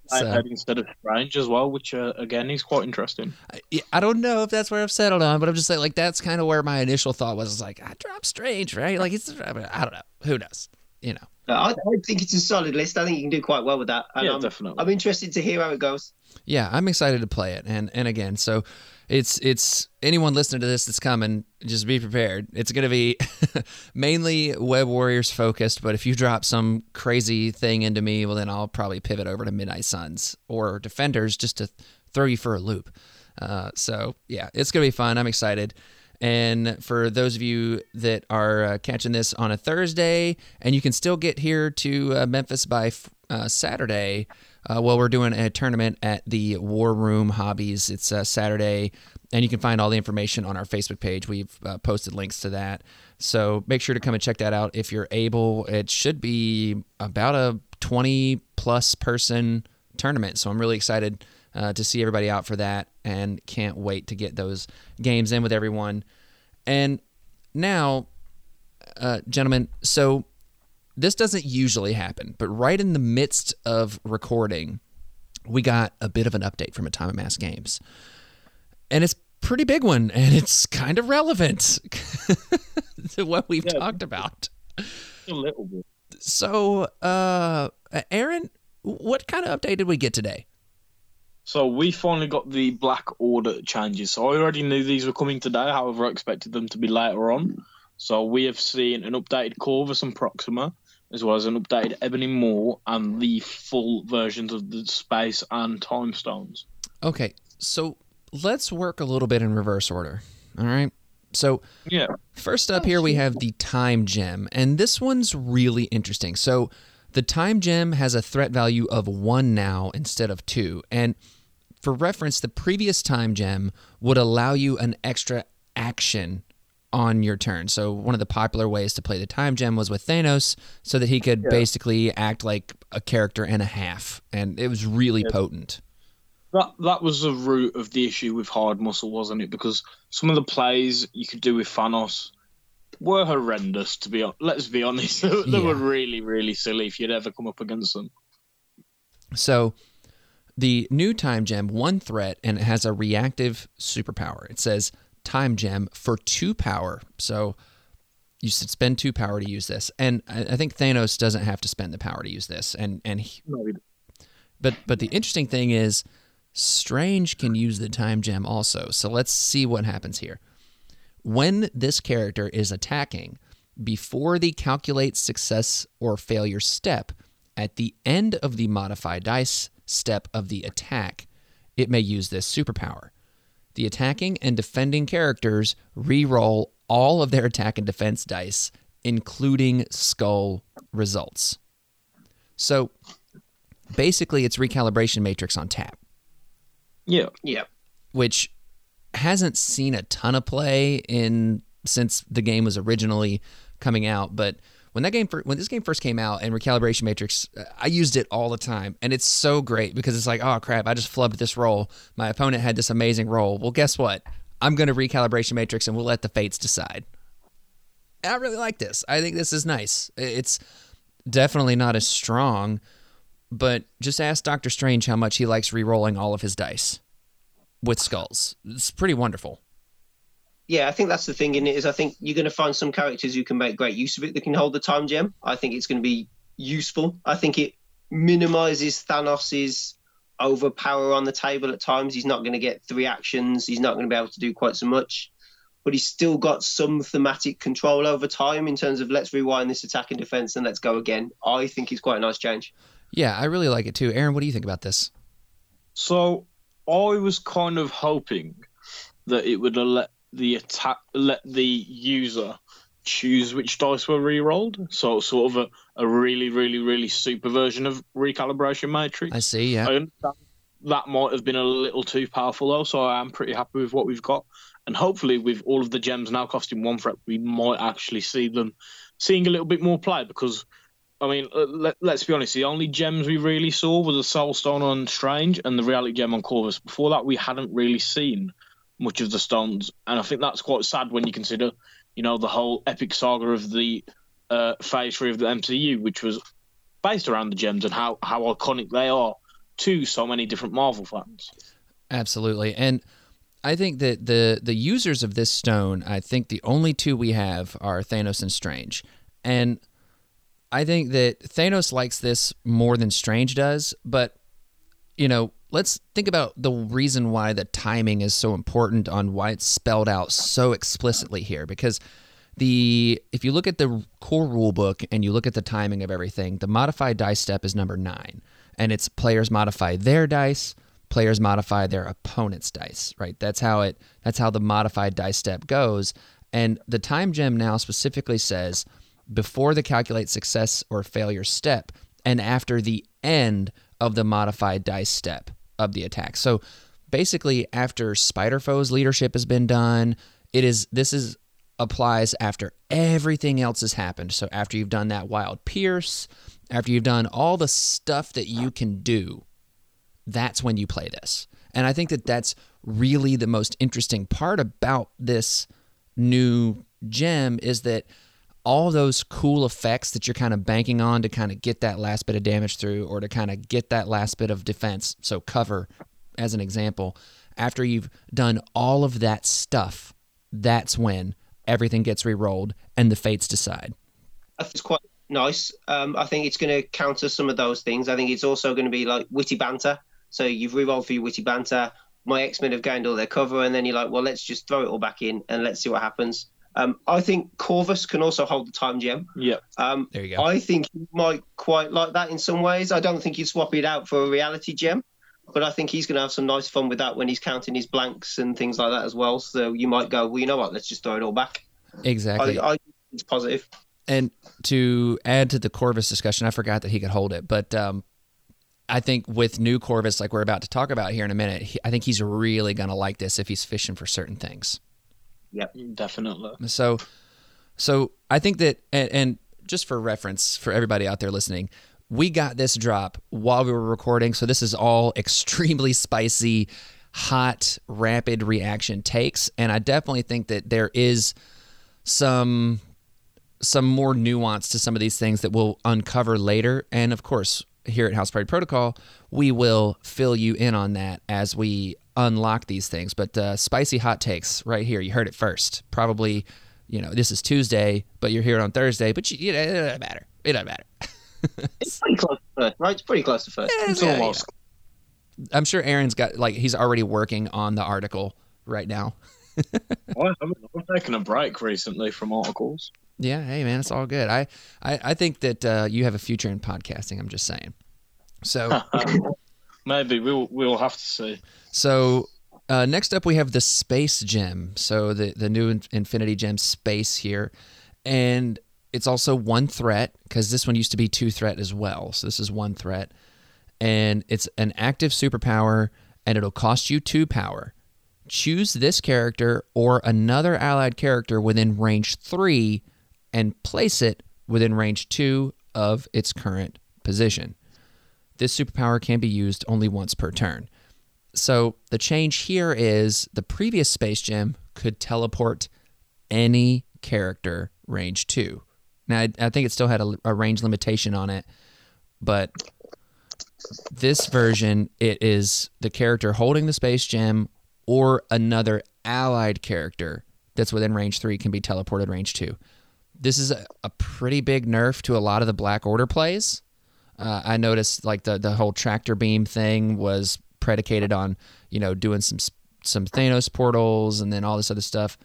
So, instead of Strange as well, which uh, again is quite interesting. I, I don't know if that's where I've settled on, but I'm just saying, like, that's kind of where my initial thought was. Is like, I dropped Strange, right? Like, it's I don't know, who knows, you know. No, I, I think it's a solid list. I think you can do quite well with that. And yeah, I'm, definitely. I'm interested to hear how it goes. Yeah, I'm excited to play it, and and again, so it's it's anyone listening to this that's coming, just be prepared. It's going to be mainly Web Warriors focused, but if you drop some crazy thing into me, well, then I'll probably pivot over to Midnight Suns or Defenders just to throw you for a loop. Uh, so, yeah, it's going to be fun. I'm excited. And for those of you that are uh, catching this on a Thursday, and you can still get here to uh, Memphis by uh, Saturday, Uh, well, we're doing a tournament at the War Room Hobbies. It's uh, Saturday, and you can find all the information on our Facebook page. We've uh, posted links to that. So make sure to come and check that out if you're able. It should be about a twenty-plus person tournament, so I'm really excited uh, to see everybody out for that and can't wait to get those games in with everyone. And now, uh, gentlemen, so... this doesn't usually happen, but right in the midst of recording, we got a bit of an update from Atomic Mass Games. And it's a pretty big one, and it's kind of relevant to what we've yeah, talked about. A little bit. So, uh, Aaron, what kind of update did we get today? So we finally got the Black Order changes. So I already knew these were coming today, however I expected them to be later on. So we have seen an updated Corvus and Proxima, as well as an updated Ebony Maw and the full versions of the space and time stones. Okay, so let's work a little bit in reverse order, all right? So yeah. First up here we have the time gem, and this one's really interesting. So the time gem has a threat value of one now instead of two, and for reference, the previous time gem would allow you an extra action on your turn. So one of the popular ways to play the time gem was with Thanos so that he could yeah. basically act like a character and a half. And it was really yeah. potent. That that was the root of the issue with Hard Muscle, wasn't it? Because some of the plays you could do with Thanos were horrendous, to be let's be honest. They yeah. were really, really silly if you'd ever come up against them. So the new time gem, one threat, and it has a reactive superpower. It says time gem for two power. So you should spend two power to use this. And I, I think Thanos doesn't have to spend the power to use this. And and he, but but the interesting thing is Strange can use the time gem also. So let's see what happens here. When this character is attacking, before the calculate success or failure step, at the end of the modify dice step of the attack, it may use this superpower. The attacking and defending characters re-roll all of their attack and defense dice including skull results. So basically it's recalibration matrix on tap. Yeah, yeah. Which hasn't seen a ton of play in since the game was originally coming out, but when that game when this game first came out and recalibration matrix, I used it all the time, and it's so great because it's like, oh crap, I just flubbed this roll. My opponent had this amazing roll. Well, guess what? I'm going to recalibration matrix and we'll let the fates decide. And I really like this. I think this is nice. It's definitely not as strong, but just ask Doctor Strange how much he likes re-rolling all of his dice with skulls. It's pretty wonderful. Yeah, I think that's the thing in it is I think you're going to find some characters who can make great use of it that can hold the time gem. I think it's going to be useful. I think it minimizes Thanos's overpower on the table at times. He's not going to get three actions. He's not going to be able to do quite so much. But he's still got some thematic control over time in terms of let's rewind this attack and defense and let's go again. I think it's quite a nice change. Yeah, I really like it too. Aaron, what do you think about this? So I was kind of hoping that it would let the attack let the user choose which dice were re-rolled. So sort of a, a really, really, really super version of recalibration matrix. I see, yeah. I understand that might have been a little too powerful though, so I am pretty happy with what we've got. And hopefully with all of the gems now costing one threat, we might actually see them seeing a little bit more play because, I mean, let, let's be honest, the only gems we really saw were the Soul Stone on Strange and the Reality Gem on Corvus. Before that, we hadn't really seen much of the stones, and I think that's quite sad when you consider, you know, the whole epic saga of the uh, phase three of the M C U, which was based around the gems and how, how iconic they are to so many different Marvel fans. Absolutely, and I think that the the users of this stone, I think the only two we have are Thanos and Strange, and I think that Thanos likes this more than Strange does, but, you know, let's think about the reason why the timing is so important on why it's spelled out so explicitly here, because the if you look at the core rule book and you look at the timing of everything, the modified dice step is number nine, and it's players modify their dice, players modify their opponent's dice, right? That's how it that's how the modified dice step goes, and the time gem now specifically says before the calculate success or failure step and after the end of the modified dice step of the attack. So basically after Spider Foe's leadership has been done, it is this is applies after everything else has happened. So after you've done that wild pierce, after you've done all the stuff that you can do, that's when you play this. And I think that that's really the most interesting part about this new gem is that all those cool effects that you're kind of banking on to kind of get that last bit of damage through or to kind of get that last bit of defense, so cover as an example, after you've done all of that stuff, that's when everything gets re-rolled and the fates decide. That's quite nice. Um, I think it's going to counter some of those things. I think it's also going to be like witty banter. So you've re-rolled for your witty banter. My X-Men have gained all their cover, and then you're like, well, let's just throw it all back in and let's see what happens. Um, I think Corvus can also hold the time gem. Yeah. Um, there you go. I think he might quite like that in some ways. I don't think he'd swap it out for a reality gem, but I think he's going to have some nice fun with that when he's counting his blanks and things like that as well. So you might go, well, you know what? Let's just throw it all back. Exactly. I, I, it's positive. And to add to the Corvus discussion, I forgot that he could hold it, but um, I think with new Corvus, like we're about to talk about here in a minute, he, I think he's really going to like this if he's fishing for certain things. Yep, definitely. So, so I think that, and, and just for reference for everybody out there listening, we got this drop while we were recording. So this is all extremely spicy, hot, rapid reaction takes, and I definitely think that there is some some more nuance to some of these things that we'll uncover later, and of course, here at House Party Protocol, we will fill you in on that as we unlock these things. But uh, spicy hot takes right here. You heard it first. Probably, you know, this is Tuesday, but you're here on Thursday. But you, you know, it doesn't matter. It doesn't matter. It's pretty close to first, right? It's pretty close to first. Yeah, it's yeah, almost. You know. I'm sure Aaron's got, like, he's already working on the article right now. Well, I've been taking a break recently from articles. Yeah, hey, man, it's all good. I, I, I think that uh, you have a future in podcasting, I'm just saying. So maybe we'll we'll have to see. So uh, next up we have the space gem. So the, the new infinity gem space here. And it's also one threat, because this one used to be two threat as well. So this is one threat. And it's an active superpower, and it'll cost you two power. Choose this character or another allied character within range three and place it within range two of its current position. This superpower can be used only once per turn. So the change here is the previous space gem could teleport any character range two. Now, I, I think it still had a, a range limitation on it, but this version, it is the character holding the space gem or another allied character that's within range three can be teleported range two. This is a, a pretty big nerf to a lot of the Black Order plays. Uh, I noticed like the, the whole tractor beam thing was predicated on, you know, doing some some Thanos portals and then all this other stuff.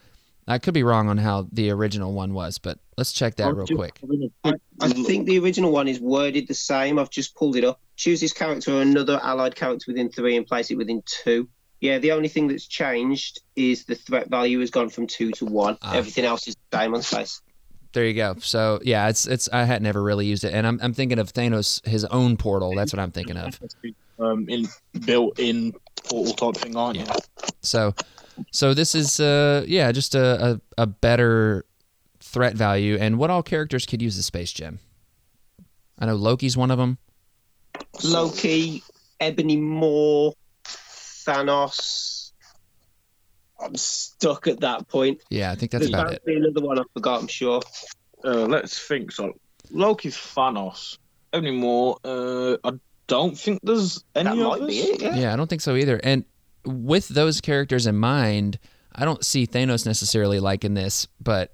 I could be wrong on how the original one was, but let's check that real quick. I, I think the original one is worded the same. I've just pulled it up. Choose this character or another allied character within three and place it within two. Yeah, the only thing that's changed is the threat value has gone from two to one. Uh, Everything else is the same on space. There you go. So yeah, it's it's. I had never really used it, and I'm I'm thinking of Thanos, his own portal. That's what I'm thinking of. Um, in built-in portal type thing, aren't you? Yeah. So, so this is uh, yeah, just a, a a better threat value. And what all characters could use the space gem? I know Loki's one of them. Loki, Ebony Maw, Thanos. I'm stuck at that point. Yeah, I think that's There's about it. There's another one I forgot, I'm sure. Uh, let's think. So Loki's Thanos. Any more? Uh, I don't think there's any that others. Might be it, yeah. yeah, I don't think so either. And with those characters in mind, I don't see Thanos necessarily liking this, but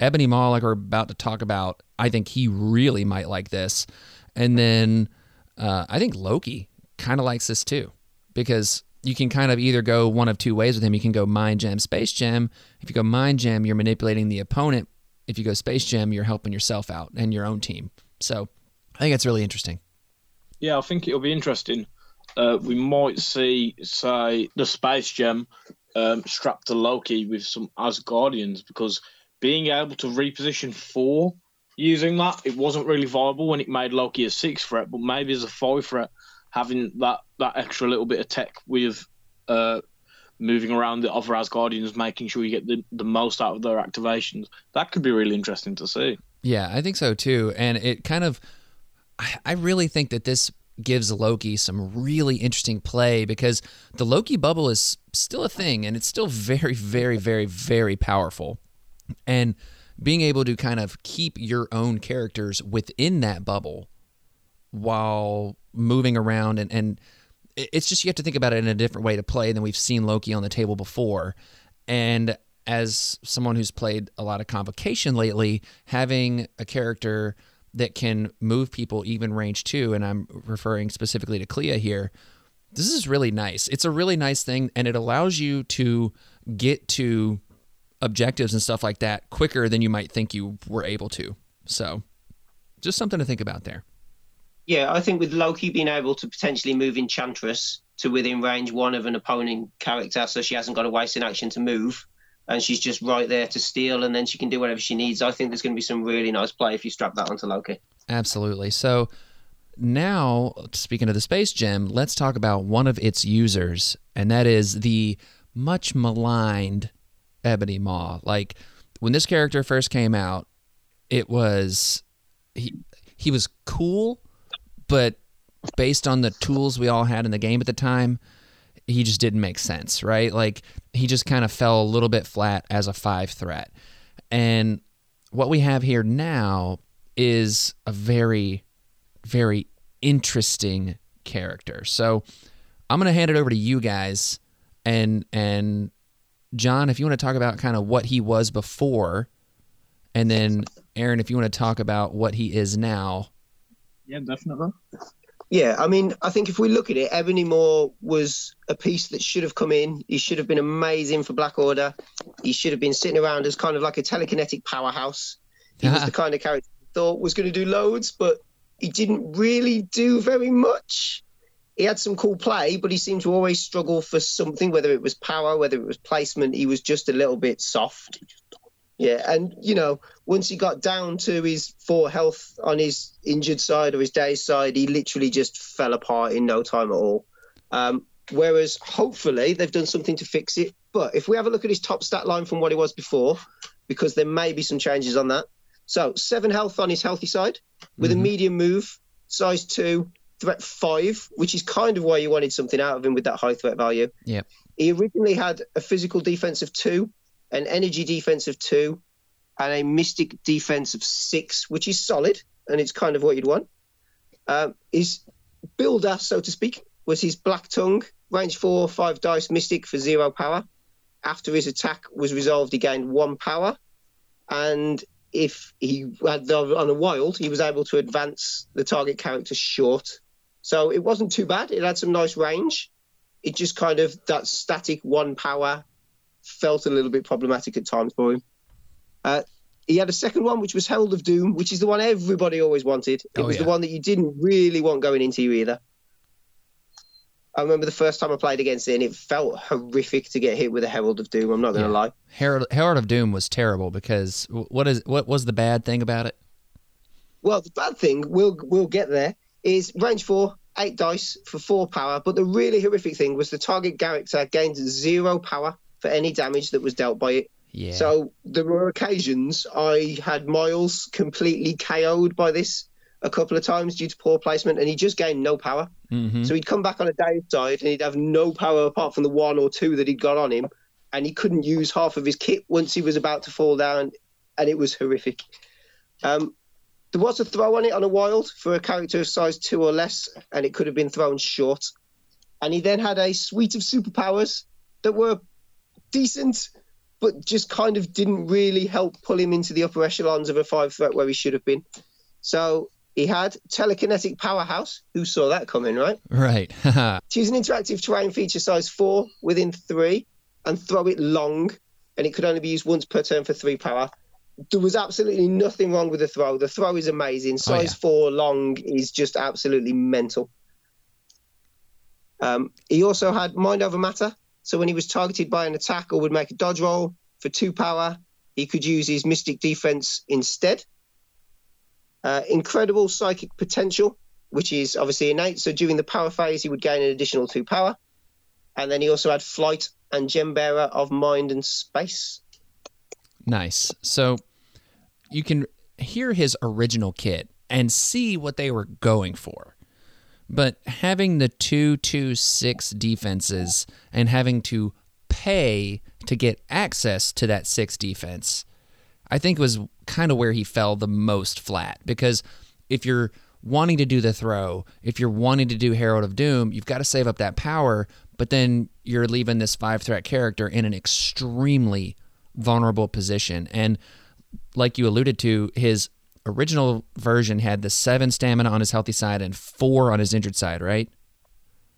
Ebony Maw, like we're about to talk about, I think he really might like this. And then uh, I think Loki kind of likes this too, because you can kind of either go one of two ways with him. You can go Mind Gem, Space Gem. If you go Mind Gem, you're manipulating the opponent. If you go Space Gem, you're helping yourself out and your own team. So I think that's really interesting. Yeah, I think it'll be interesting. Uh, we might see, say, the Space Gem um, strapped to Loki with some Asgardians, because being able to reposition four using that, it wasn't really viable when it made Loki a six threat, but maybe as a five threat, having that, that extra little bit of tech with uh, moving around the other Asgardians, making sure you get the, the most out of their activations, that could be really interesting to see. Yeah, I think so too. And it kind of, I really think that this gives Loki some really interesting play, because the Loki bubble is still a thing and it's still very, very, very, very powerful. And being able to kind of keep your own characters within that bubble while moving around, and, and it's just, you have to think about it in a different way to play than we've seen Loki on the table before. And as someone who's played a lot of Convocation lately, having a character that can move people even range two, and I'm referring specifically to Clea here, this is really nice. It's a really nice thing, and it allows you to get to objectives and stuff like that quicker than you might think you were able to. So just something to think about there. Yeah, I think with Loki being able to potentially move Enchantress to within range one of an opponent character, so she hasn't got to waste an action to move, and she's just right there to steal, and then she can do whatever she needs. I think there's going to be some really nice play if you strap that onto Loki. Absolutely. So now, speaking of the Space Gem, let's talk about one of its users, and that is the much maligned Ebony Maw. Like, when this character first came out, it was... He, he was cool... But based on the tools we all had in the game at the time, he just didn't make sense, right? Like, he just kind of fell a little bit flat as a five threat. And what we have here now is a very, very interesting character. So I'm going to hand it over to you guys. And, and John, if you want to talk about kind of what he was before, and then Aaron, if you want to talk about what he is now. Yeah, definitely. Yeah, I mean, I think if we look at it, Ebony Maw was a piece that should have come in. He should have been amazing for Black Order. He should have been sitting around as kind of like a telekinetic powerhouse. He ah. was the kind of character I thought was going to do loads, but he didn't really do very much. He had some cool play, but he seemed to always struggle for something, whether it was power, whether it was placement. He was just a little bit soft. Yeah, and, you know, once he got down to his four health on his injured side or his dazed side, he literally just fell apart in no time at all. Um, whereas, hopefully, they've done something to fix it. But if we have a look at his top stat line from what he was before, because there may be some changes on that. So, seven health on his healthy side, with mm-hmm. a medium move, size two, threat five, which is kind of why you wanted something out of him with that high threat value. Yeah. He originally had a physical defense of two, an energy defense of two, and a mystic defense of six, which is solid, and it's kind of what you'd want. Um, his builder, so to speak, was his Black Tongue, range four, five dice, mystic for zero power. After his attack was resolved, he gained one power, and if he had on a wild, he was able to advance the target character short. So it wasn't too bad. It had some nice range. It just kind of, that static one power felt a little bit problematic at times for him. Uh, he had a second one, which was Herald of Doom, which is the one everybody always wanted. It oh, was yeah. the one that you didn't really want going into you either. I remember the first time I played against it, and it felt horrific to get hit with a Herald of Doom. I'm not going to yeah. lie. Herald, Herald of Doom was terrible because what is what was the bad thing about it? Well, the bad thing, we'll, we'll get there, is range four, eight dice for four power. But the really horrific thing was the target character gained zero power for any damage that was dealt by it. Yeah. So there were occasions I had Miles completely K O'd by this a couple of times due to poor placement, and he just gained no power. Mm-hmm. So he'd come back on a downside side, and he'd have no power apart from the one or two that he'd got on him, and he couldn't use half of his kit once he was about to fall down, and it was horrific. Um, there was a throw on it on a wild for a character of size two or less, and it could have been thrown short. And he then had a suite of superpowers that were decent, but just kind of didn't really help pull him into the upper echelons of a five threat where he should have been. So he had telekinetic powerhouse. Who saw that coming, right? Right. Choose an interactive terrain feature size four within three and throw it long, and it could only be used once per turn for three power. There was absolutely nothing wrong with the throw. The throw is amazing. Size oh, yeah. four long is just absolutely mental. Um, he also had mind over matter. So when he was targeted by an attack or would make a dodge roll for two power, he could use his mystic defense instead. Uh, incredible psychic potential, which is obviously innate. So during the power phase, he would gain an additional two power. And then he also had flight and gem bearer of mind and space. Nice. So you can hear his original kit and see what they were going for. But having the two two six defenses and having to pay to get access to that six defense, I think was kind of where he fell the most flat. Because if you're wanting to do the throw, if you're wanting to do Herald of Doom, you've got to save up that power, but then you're leaving this five-threat character in an extremely vulnerable position. And like you alluded to, his original version had the seven stamina on his healthy side and four on his injured side, right?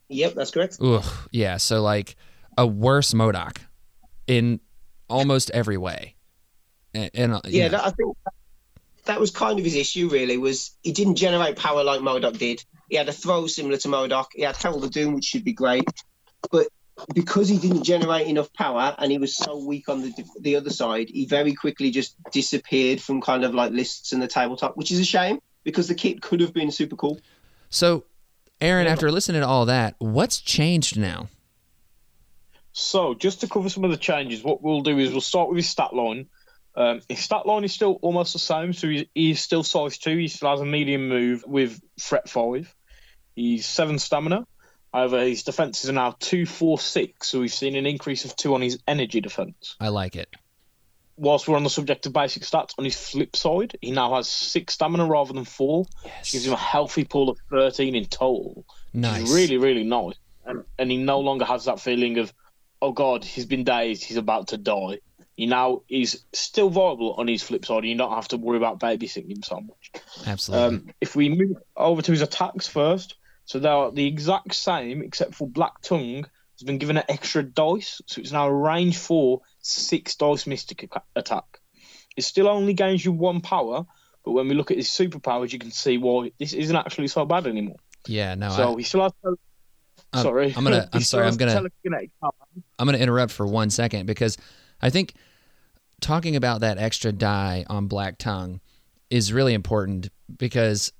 Yep, that's correct. Ugh, yeah, so like a worse MODOK in almost every way. And, and yeah, that, I think that was kind of his issue, really, was he didn't generate power like MODOK did. He had a throw similar to MODOK. He had Herald of Doom, which should be great. But because he didn't generate enough power and he was so weak on the the other side, he very quickly just disappeared from kind of like lists and the tabletop, which is a shame because the kit could have been super cool. So, Aaron, yeah. after listening to all that, what's changed now? So, just to cover some of the changes, what we'll do is we'll start with his stat line. Um, his stat line is still almost the same, so he's, he's still size two. He still has a medium move with threat five. He's seven stamina. However, his defenses are now two four six, so we've seen an increase of two on his energy defense. I like it. Whilst we're on the subject of basic stats, on his flip side, he now has six stamina rather than four. Yes. Which gives him a healthy pool of thirteen in total. Nice. Which is really, really nice. And, and he no longer has that feeling of, oh God, he's been dazed, he's about to die. He now is still viable on his flip side, and you don't have to worry about babysitting him so much. Absolutely. Um, if we move over to his attacks first, so they are the exact same, except for Black Tongue has been given an extra dice, so it's now a range four, six dice mystic attack. It still only gains you one power, but when we look at his superpowers, you can see why this isn't actually so bad anymore. Yeah, no. So I, he still has. Tele- I'm, sorry, I'm gonna. I'm sorry. I'm gonna. I'm gonna interrupt for one second because I think talking about that extra die on Black Tongue is really important, because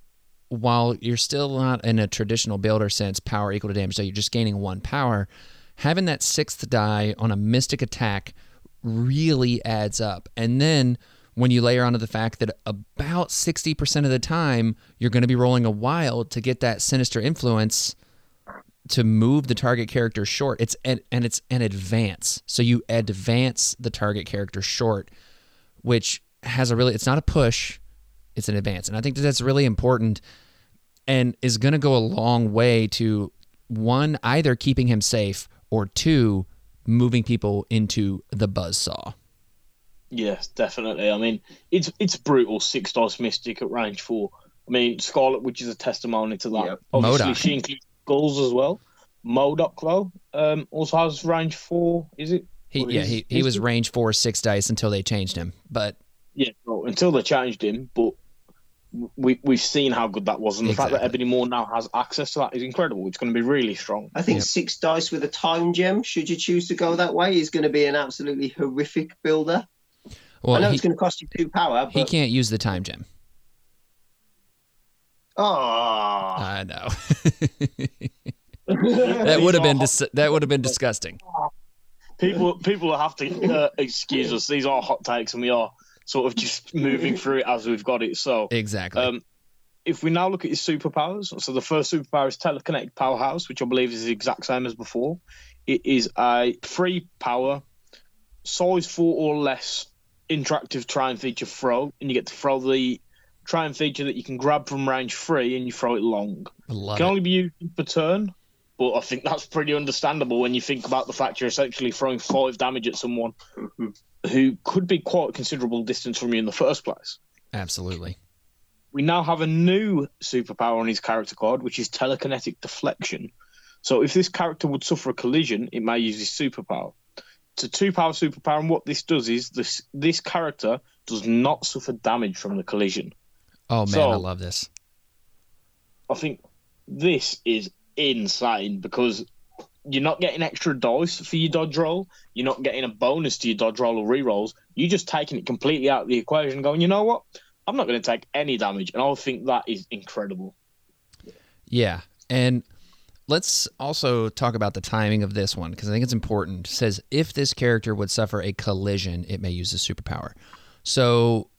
while you're still not in a traditional builder sense, power equal to damage, so you're just gaining one power, having that sixth die on a mystic attack really adds up. And then when you layer onto the fact that about sixty percent of the time you're going to be rolling a wild to get that sinister influence to move the target character short, it's and, and it's an advance. So you advance the target character short, which has a really, it's not a push, it's an advance. And I think that that's really important and is going to go a long way to, one, either keeping him safe, or two, moving people into the buzzsaw. Yes, definitely. I mean, it's it's brutal. Six dice mystic at range four. I mean, Scarlet Witch is a testimony to that. Yep. Obviously, MODOK. She includes Skulls as well. MODOK, though, um, also has range four, is it? He, yeah, is, he, he was it? range four, six dice until they changed him. But yeah, well, until they changed him, but we, we've seen how good that was. And the exactly. fact that Ebony Maw now has access to that is incredible. It's going to be really strong. I think yep. six dice with a time gem, should you choose to go that way, is going to be an absolutely horrific builder. Well, I know he, it's going to cost you two power, but... He can't use the time gem. Oh. I know. that would have been dis- that would have been disgusting. People people have to uh, excuse us. These are hot takes, and we are sort of just moving through it as we've got it. So exactly. Um, if we now look at his superpowers, so the first superpower is Telekinetic Powerhouse, which I believe is the exact same as before. It is a free power, size four or less, interactive try and feature throw, and you get to throw the try and feature that you can grab from range three, and you throw it long. Love can it. Only be used per turn, but I think that's pretty understandable when you think about the fact you're essentially throwing five damage at someone who could be quite a considerable distance from you in the first place. Absolutely. We now have a new superpower on his character card, which is Telekinetic Deflection. So if this character would suffer a collision, it may use his superpower. It's a two-power superpower, and what this does is this this character does not suffer damage from the collision. Oh, man, so, I love this. I think this is insane, because you're not getting extra dice for your dodge roll. You're not getting a bonus to your dodge roll or re-rolls. You're just taking it completely out of the equation, going, you know what? I'm not going to take any damage, and I think that is incredible. Yeah, and... let's also talk about the timing of this one, because I think it's important. It says, if this character would suffer a collision, it may use a superpower. So,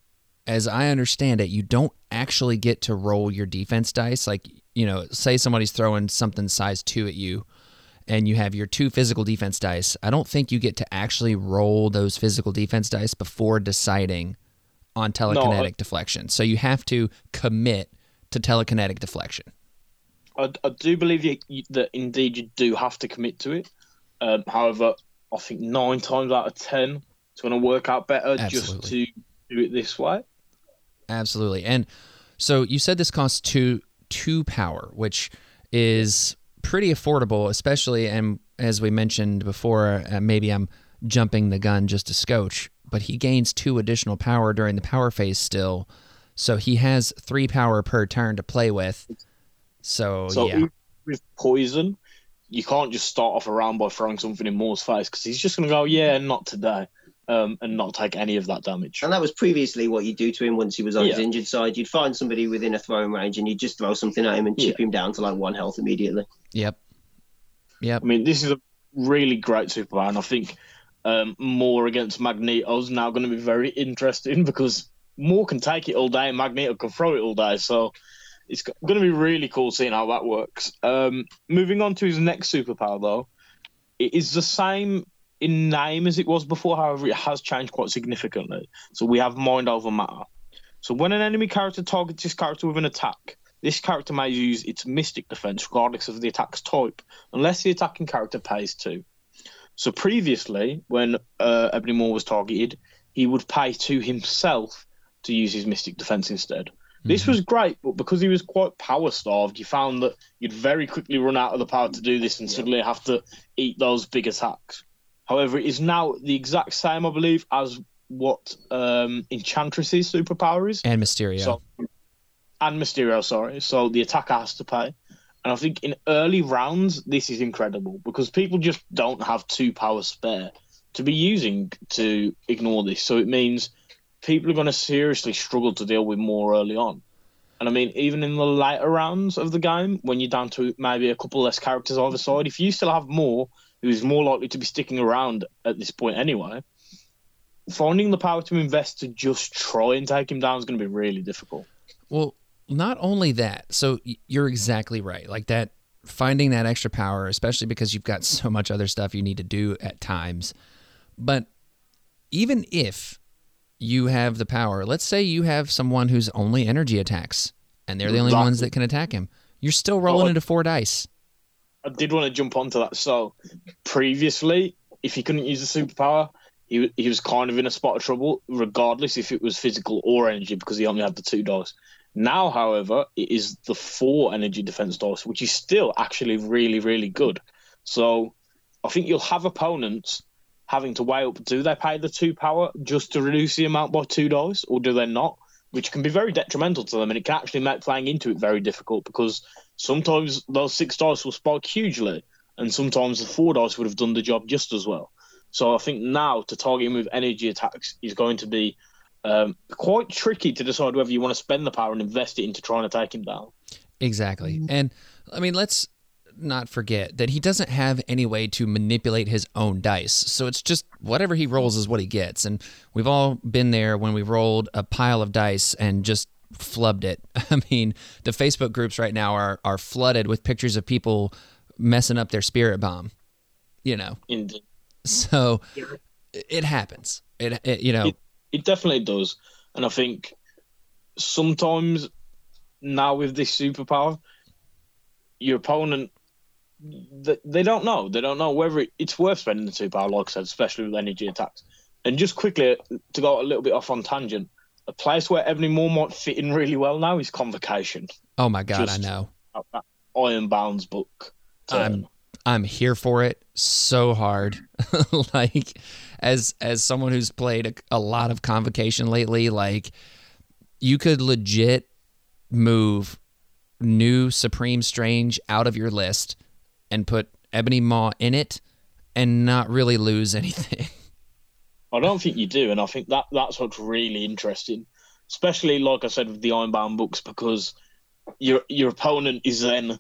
as I understand it, you don't actually get to roll your defense dice. Like, you know, say somebody's throwing something size two at you, and you have your two physical defense dice. I don't think you get to actually roll those physical defense dice before deciding on telekinetic no, I- deflection. So you have to commit to telekinetic deflection. I, I do believe you, you, that indeed you do have to commit to it. Um, however, I think nine times out of ten, it's going to work out better Absolutely. just to do it this way. Absolutely. And so you said this costs two two power, which is pretty affordable, especially, and as we mentioned before, uh, maybe I'm jumping the gun just a scotch, but he gains two additional power during the power phase still, so he has three power per turn to play with. So, so yeah. with poison, you can't just start off a round by throwing something in Moore's face, because he's just going to go, yeah, not today, um, and not take any of that damage. And that was previously what you do to him once he was on yeah. his injured side. You'd find somebody within a throwing range, and you'd just throw something at him and chip yeah. him down to like one health immediately. Yep. Yep. I mean, this is a really great superpower, and I think um, Moore against Magneto is now going to be very interesting, because Moore can take it all day and Magneto can throw it all day, so... it's going to be really cool seeing how that works. Um, moving on to his next superpower, though. It is the same in name as it was before. However, it has changed quite significantly. So we have Mind Over Matter. So when an enemy character targets this character with an attack, this character may use its mystic defense regardless of the attack's type, unless the attacking character pays two. So previously, when uh, Ebony Maw was targeted, he would pay two himself to use his mystic defense instead. This was great, but because he was quite power-starved, you found that you'd very quickly run out of the power to do this and suddenly yeah. have to eat those big attacks. However, it is now the exact same, I believe, as what um, Enchantress's superpower is. And Mysterio. So, and Mysterio, sorry. So the attacker has to pay. And I think in early rounds, this is incredible, because people just don't have two power spare. to be using to ignore this. So it means people are going to seriously struggle to deal with more early on. And I mean, even in the later rounds of the game, when you're down to maybe a couple less characters either side, if you still have more, who's more likely to be sticking around at this point anyway, finding the power to invest to just try and take him down is going to be really difficult. Well, not only that, so you're exactly right. Like that, finding that extra power, especially because you've got so much other stuff you need to do at times. But even if you have the power, let's say you have someone who's only energy attacks and they're the only exactly. ones that can attack him. You're still rolling well, I, into four dice. I did want to jump onto that. So previously, if he couldn't use the superpower, he, he was kind of in a spot of trouble, regardless if it was physical or energy, because he only had the two dice. Now, however, it is the four energy defense dice, which is still actually really, really good. So I think you'll have opponents having to weigh up, do they pay the two power just to reduce the amount by two dice, or do they not? Which can be very detrimental to them, and it can actually make playing into it very difficult, because sometimes those six dice will spike hugely, and sometimes the four dice would have done the job just as well. So I think now to target him with energy attacks is going to be um, quite tricky to decide whether you want to spend the power and invest it into trying to take him down. Exactly. And, I mean, let's not forget that he doesn't have any way to manipulate his own dice. So it's just whatever he rolls is what he gets. And we've all been there when we rolled a pile of dice and just flubbed it. I mean, the Facebook groups right now are, are flooded with pictures of people messing up their spirit bomb, you know? Indeed. So it happens. It, it you know, it, it definitely does. And I think sometimes now with this superpower, your opponent, they don't know. They don't know whether it, it's worth spending the two power, like I said, especially with energy attacks. And just quickly, to go a little bit off on tangent, a place where Ebony Maw might fit in really well now is Convocation. Oh, my God, just I know. That Ironbound's book. Turn. I'm I'm here for it so hard. Like, as, as someone who's played a, a lot of Convocation lately, like, you could legit move new Supreme Strange out of your list and put Ebony Maw in it and not really lose anything. I don't think you do, and I think that that's what's really interesting, especially, like I said, with the Ironbound books, because your your opponent is then,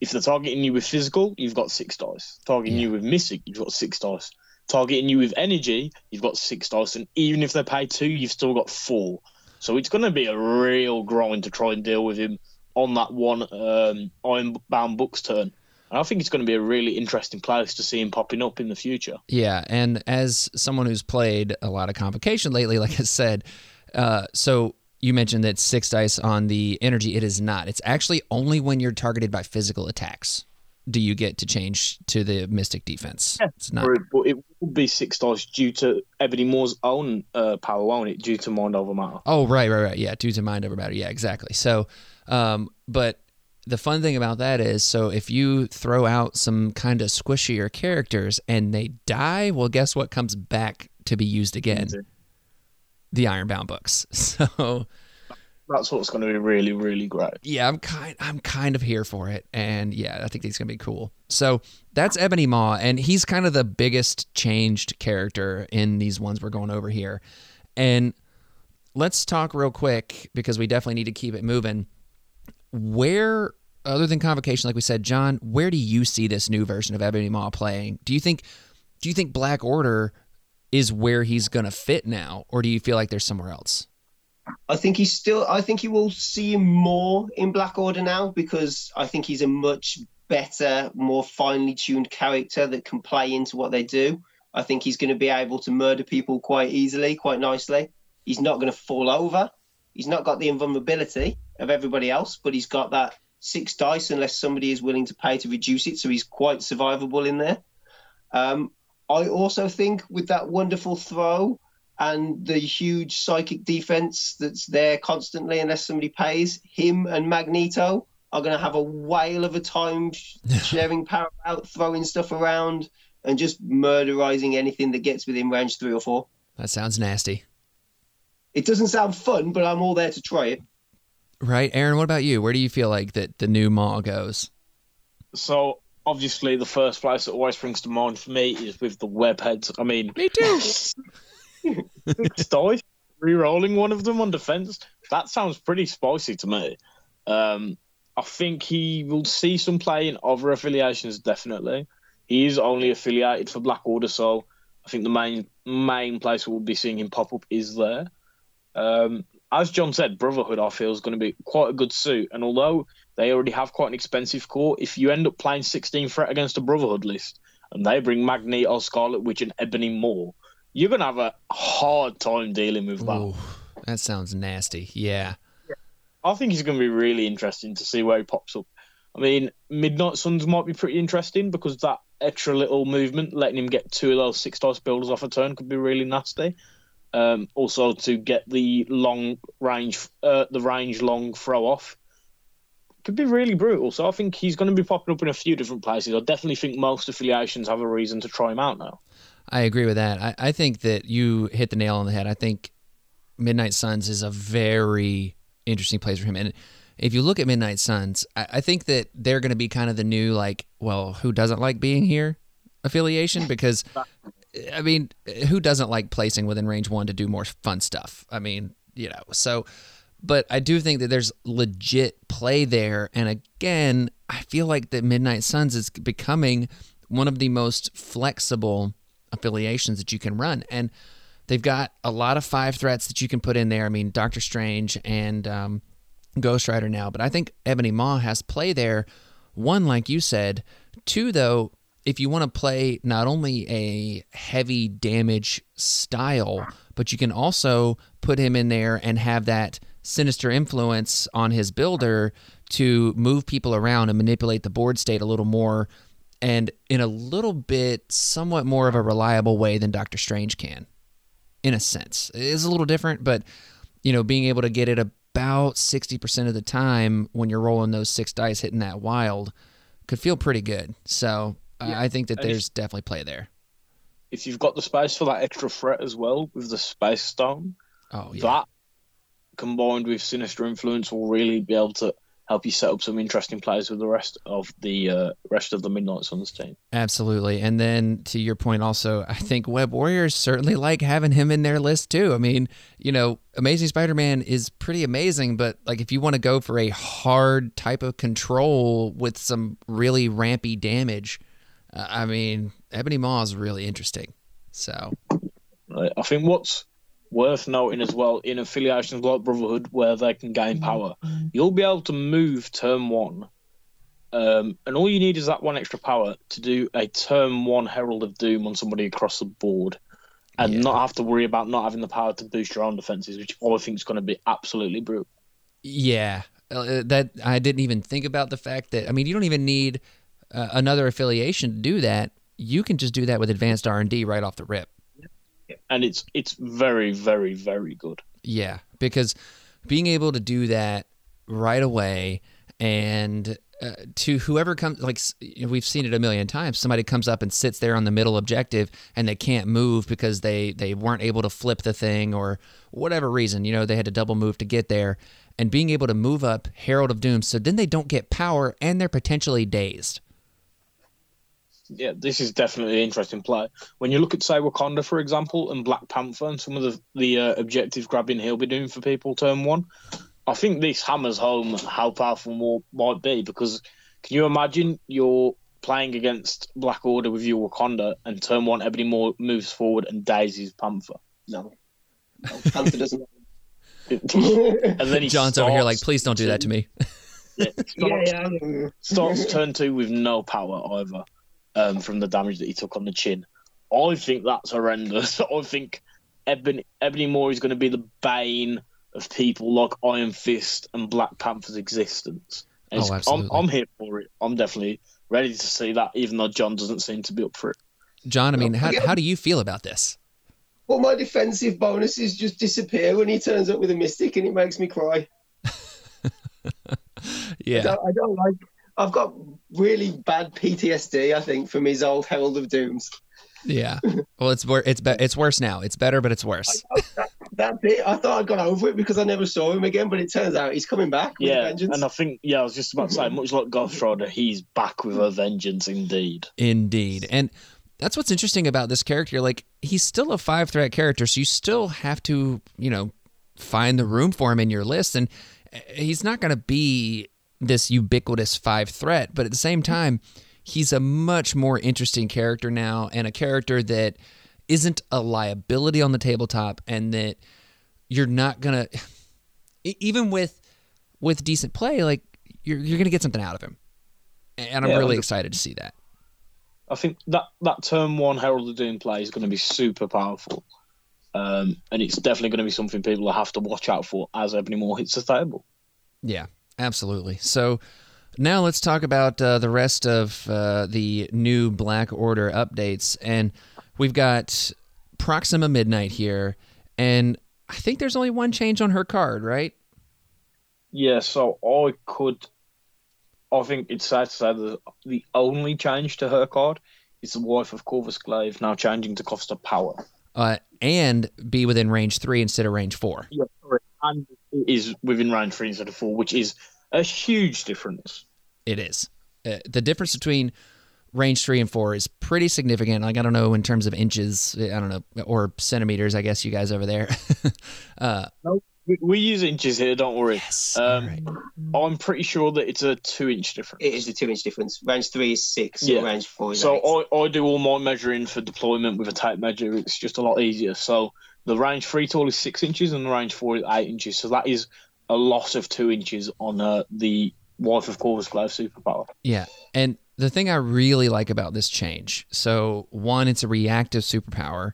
if they're targeting you with physical, you've got six dice. Targeting yeah. you with mystic, you've got six dice. Targeting you with energy, you've got six dice, and even if they pay two, you've still got four. So it's going to be a real grind to try and deal with him on that one um, Ironbound books turn. And I think it's going to be a really interesting place to see him popping up in the future. Yeah, and as someone who's played a lot of Convocation lately, like I said, uh, so you mentioned that six dice on the energy, it is not. It's actually only when you're targeted by physical attacks do you get to change to the mystic defense. Yeah, it's not. But it would be six dice due to Ebony Maw's own uh, power, won't it? Due to Mind Over Matter. Oh, right, right, right. Yeah, due to Mind Over Matter. Yeah, exactly. So, Um, but the fun thing about that is, so if you throw out some kind of squishier characters and they die, well, guess what comes back to be used again? The Ironbound books. So that's what's going to be really, really great. Yeah, I'm kind, I'm kind of here for it, and yeah, I think it's going to be cool. So that's Ebony Maw, and he's kind of the biggest changed character in these ones we're going over here. And let's talk real quick, because we definitely need to keep it moving. Where, other than Convocation, like we said, John, where do you see this new version of Ebony Maw playing? Do you think, do you think Black Order is where he's going to fit now, or do you feel like there's somewhere else? I think he's still. I think you will see him more in Black Order now, because I think he's a much better, more finely tuned character that can play into what they do. I think he's going to be able to murder people quite easily, quite nicely. He's not going to fall over. He's not got the invulnerability of everybody else, but he's got that six dice unless somebody is willing to pay to reduce it, so he's quite survivable in there. Um, I also think with that wonderful throw and the huge psychic defense that's there constantly unless somebody pays, him and Magneto are going to have a whale of a time sharing power out, throwing stuff around, and just murderizing anything that gets within range three or four. That sounds nasty. It doesn't sound fun, but I'm all there to try it. Right, Aaron, what about you? Where do you feel like that the new Maw goes? So obviously the first place that always springs to mind for me is with the web heads. I mean, me too. Dice re-rolling one of them on defense. That sounds pretty spicy to me. Um, I think he will see some play in other affiliations. Definitely, he is only affiliated for Black Order, so I think the main main place we'll be seeing him pop up is there. Um, as John said, Brotherhood I feel is going to be quite a good suit, and although they already have quite an expensive core, if you end up playing sixteen threat against a Brotherhood list and they bring Magneto, Scarlet Witch, and Ebony Maw, you're going to have a hard time dealing with that. Ooh, that sounds nasty. Yeah. I think it's going to be really interesting to see where he pops up. I mean, Midnight Suns might be pretty interesting because that extra little movement, letting him get two of those six-dice builders off a turn, could be really nasty. Um, also, to get the long range, uh, the range long throw off, could be really brutal. So I think he's going to be popping up in a few different places. I definitely think most affiliations have a reason to try him out now. I agree with that. I, I think that you hit the nail on the head. I think Midnight Suns is a very interesting place for him. And if you look at Midnight Suns, I, I think that they're going to be kind of the new, like, well, who doesn't like being here affiliation? Because, I mean, who doesn't like placing within range one to do more fun stuff? I mean, you know, so... But I do think that there's legit play there. And again, I feel like that Midnight Suns is becoming one of the most flexible affiliations that you can run. And they've got a lot of five threats that you can put in there. I mean, Doctor Strange and um, Ghost Rider now. But I think Ebony Maw has play there. One, like you said. Two, though, if you want to play not only a heavy damage style, but you can also put him in there and have that sinister influence on his builder to move people around and manipulate the board state a little more, and in a little bit somewhat more of a reliable way than Doctor Strange can, in a sense. It is a little different, but you know, being able to get it about sixty percent of the time when you're rolling those six dice hitting that wild could feel pretty good. So yeah, I think that and there's if, definitely play there. If you've got the space for that extra threat as well with the space stone, oh, yeah. that combined with Sinister Influence will really be able to help you set up some interesting plays with the rest of the uh, rest of the Midnight Suns team. Absolutely. And then to your point also, I think Web Warriors certainly like having him in their list too. I mean, you know, Amazing Spider-Man is pretty amazing, but like if you want to go for a hard type of control with some really rampy damage, uh, I mean, Ebony Maw is really interesting. So I think what's worth noting as well, in affiliations like Brotherhood, where they can gain power, you'll be able to move turn one, um, and all you need is that one extra power to do a turn one Herald of Doom on somebody across the board, and yeah. not have to worry about not having the power to boost your own defenses, which I think is going to be absolutely brutal. Yeah, uh, that I didn't even think about the fact that, I mean, you don't even need uh, another affiliation to do that. You can just do that with Advanced R and D right off the rip. And it's it's very, very, very good. Yeah, because being able to do that right away, and uh, to whoever comes, like we've seen it a million times, somebody comes up and sits there on the middle objective and they can't move because they, they weren't able to flip the thing or whatever reason, you know, they had to double move to get there. And being able to move up Herald of Doom, so then they don't get power and they're potentially dazed. Yeah, this is definitely an interesting play. When you look at, say, Wakanda, for example, and Black Panther and some of the, the uh, objective grabbing he'll be doing for people turn one, I think this hammers home how powerful Maw might be, because can you imagine you're playing against Black Order with your Wakanda and turn one Ebony Maw moves forward and dazes Panther? No. no Panther doesn't. And then he John's over here like, please don't do that to me. yeah, starts, yeah, yeah. starts turn two with no power either. Um, from the damage that he took on the chin. I think that's horrendous. I think Ebony, Ebony Maw is going to be the bane of people like Iron Fist and Black Panther's existence. And oh, absolutely. I'm, I'm here for it. I'm definitely ready to see that, even though John doesn't seem to be up for it. John, I mean, how, how do you feel about this? Well, my defensive bonuses just disappear when he turns up with a mystic, and it makes me cry. yeah. I don't, I don't like it. I've got really bad P T S D, I think, from his old Herald of Dooms. Yeah. Well, it's it's it's worse now. It's better, but it's worse. I, I, that bit, I thought I got over it because I never saw him again, but it turns out he's coming back with yeah, a vengeance. And I think, yeah, I was just about to say, much like Ghost Rider, he's back with a vengeance indeed. Indeed. And that's what's interesting about this character. Like, he's still a five-threat character, so you still have to, you know, find the room for him in your list. And he's not going to be this ubiquitous five-threat, but at the same time, he's a much more interesting character now, and a character that isn't a liability on the tabletop, and that you're not going to, even with with decent play, like you're you're going to get something out of him. And I'm yeah, really excited to see that. I think that, that turn one Herald of Doom play is going to be super powerful. Um, and it's definitely going to be something people will have to watch out for as Ebony Maw hits the table. Yeah, absolutely. So now let's talk about uh, the rest of uh, the new Black Order updates. And we've got Proxima Midnight here, and I think there's only one change on her card, right? Yeah, so I could... I think it's sad to say that the only change to her card is the wife of Corvus Glaive now changing to Cost of Power. Uh, and be within range three instead of range four. Yeah, correct. And it is within range three instead of four, which is a huge difference. It is. Uh, the difference between range three and four is pretty significant. Like, I don't know in terms of inches, I don't know, or centimeters, I guess you guys over there. uh, nope. We, we use inches here, don't worry. Yes. Um, right. I'm pretty sure that it's a two-inch difference. It is a two-inch difference. Range three is six, yeah. And range four is so eight. So I, I do all my measuring for deployment with a tape measure. It's just a lot easier. So the range three tool is six inches and the range four is eight inches. So that is a loss of two inches on uh, the Wife of Corvus Glaive superpower. Yeah, and the thing I really like about this change, so one, it's a reactive superpower,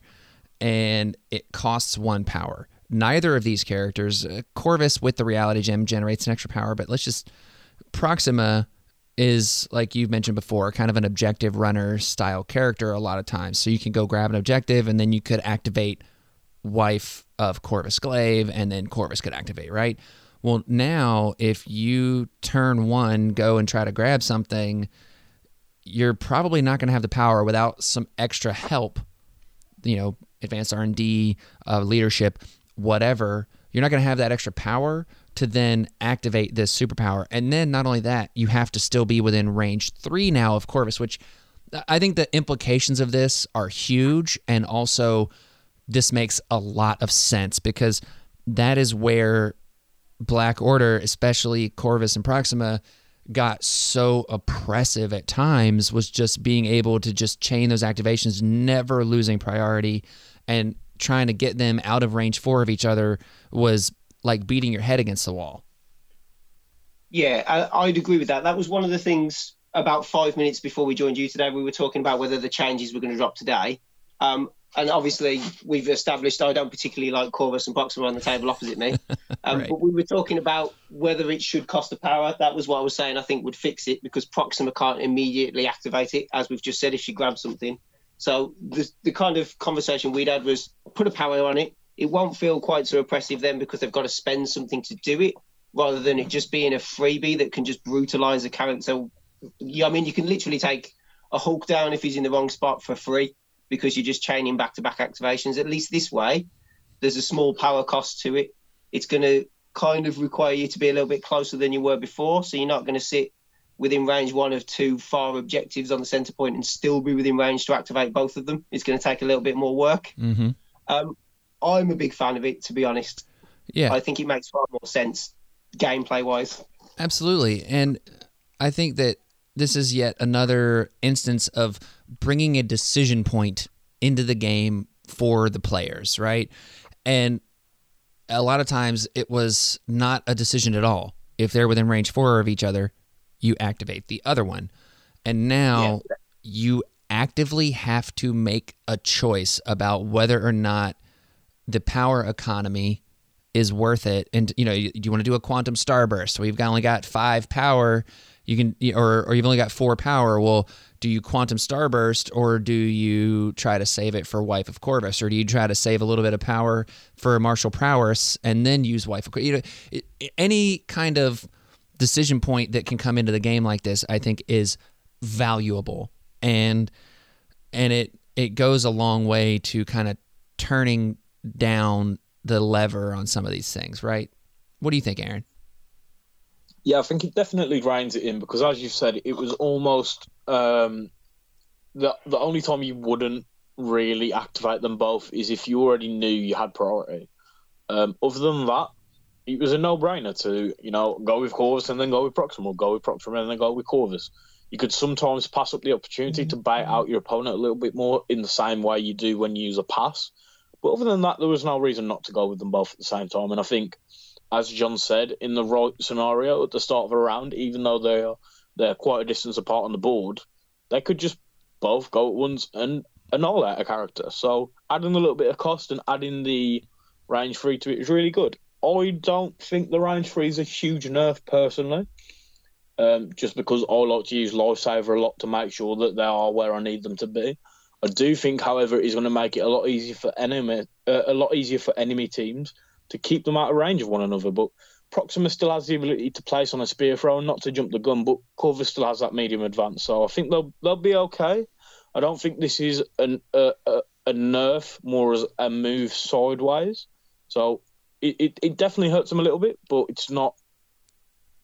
and it costs one power. Neither of these characters, uh, Corvus with the Reality Gem generates an extra power, but let's just, Proxima is, like you've mentioned before, kind of an objective runner style character a lot of times. So you can go grab an objective and then you could activate Wife of Corvus Glaive and then Corvus could activate, right? Well, now if you turn one, go and try to grab something, you're probably not going to have the power without some extra help, you know, advanced R and D, uh, leadership, whatever, you're not going to have that extra power to then activate this superpower. And then not only that, you have to still be within range three now of Corvus, which I think the implications of this are huge. And also this makes a lot of sense because that is where Black Order, especially Corvus and Proxima, got so oppressive at times, was just being able to just chain those activations, never losing priority, and trying to get them out of range four of each other was like beating your head against the wall. Yeah, I, I'd agree with that. That was one of the things about five minutes before we joined you today, we were talking about whether the changes were going to drop today. Um, and obviously we've established I don't particularly like Corvus and Proxima on the table opposite me. Um, right. But we were talking about whether it should cost a power. That was what I was saying I think would fix it because Proxima can't immediately activate it, as we've just said, if she grabs something. So the the kind of conversation we'd had was put a power on it. It won't feel quite so oppressive then because they've got to spend something to do it rather than it just being a freebie that can just brutalise a character. Yeah, I mean, you can literally take a Hulk down if he's in the wrong spot for free because you're just chaining back-to-back activations. At least this way, there's a small power cost to it. It's going to kind of require you to be a little bit closer than you were before, so you're not going to sit within range one of two far objectives on the center point and still be within range to activate both of them. It's going to take a little bit more work. Mm-hmm. Um, I'm a big fan of it, to be honest. Yeah, I think it makes far more sense gameplay-wise. Absolutely, and I think that this is yet another instance of bringing a decision point into the game for the players, right? And a lot of times it was not a decision at all. If they're within range four of each other, you activate the other one. And now yeah. you actively have to make a choice about whether or not the power economy is worth it. And, you know, do you, you want to do a quantum starburst? We've got only got five power. You can, or, or you've only got four power. Well, do you quantum starburst or do you try to save it for Wife of Corvus? Or do you try to save a little bit of power for Martial Prowess and then use Wife of Corvus? You know, any kind of decision point that can come into the game like this, I think, is valuable, and and it it goes a long way to kind of turning down the lever on some of these things, right? What do you think, Aaron? Yeah, I think it definitely grinds it in because, as you've said, it was almost um, the the only time you wouldn't really activate them both is if you already knew you had priority. Um, other than that, it was a no-brainer to, you know, go with Corvus and then go with Proxima, or go with Proxima and then go with Corvus. You could sometimes pass up the opportunity to bite out your opponent a little bit more in the same way you do when you use a pass. But other than that, there was no reason not to go with them both at the same time. And I think, as John said, in the right scenario at the start of a round, even though they're, they're quite a distance apart on the board, they could just both go at once and annihilate a character. So adding a little bit of cost and adding the range three to it is really good. I don't think the range three is a huge nerf personally. Um, just because I like to use Lifesaver a lot to make sure that they are where I need them to be. I do think, however, it's going to make it a lot easier for enemy, uh, a lot easier for enemy teams to keep them out of range of one another. But Proxima still has the ability to place on a spear throw and not to jump the gun, but Corvus still has that medium advance, so I think they'll they'll be okay. I don't think this is an, a, a a nerf, more as a move sideways. So it, it it definitely hurts them a little bit, but it's not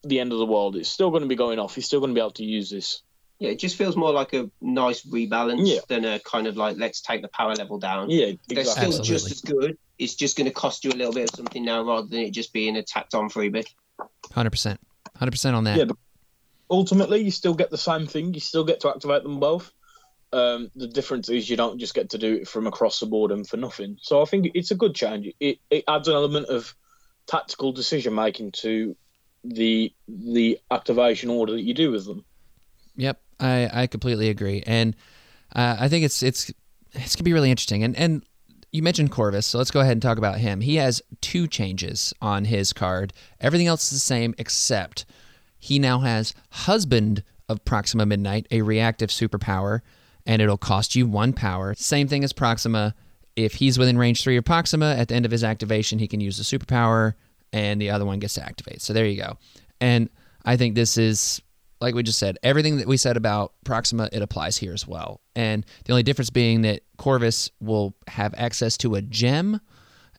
the end of the world. It's still going to be going off. He's still going to be able to use this. Yeah, it just feels more like a nice rebalance yeah. than a kind of like, let's take the power level down. Yeah, exactly. They're still Absolutely. just as good. It's just going to cost you a little bit of something now rather than it just being a tacked-on freebie. one hundred percent. one hundred percent on that. Yeah, but ultimately, you still get the same thing. You still get to activate them both. Um, the difference is you don't just get to do it from across the board and for nothing. So I think it's a good change. It, it adds an element of tactical decision-making to the the activation order that you do with them. Yep, I, I completely agree, and uh, I think it's it's it's gonna be really interesting. And and you mentioned Corvus, so let's go ahead and talk about him. He has two changes on his card. Everything else is the same except he now has Husband of Proxima Midnight, a reactive superpower, and it'll cost you one power. Same thing as Proxima. If he's within range three of Proxima, at the end of his activation, he can use the superpower. And the other one gets to activate. So there you go. And I think this is, like we just said, everything that we said about Proxima, it applies here as well. And the only difference being that Corvus will have access to a gem,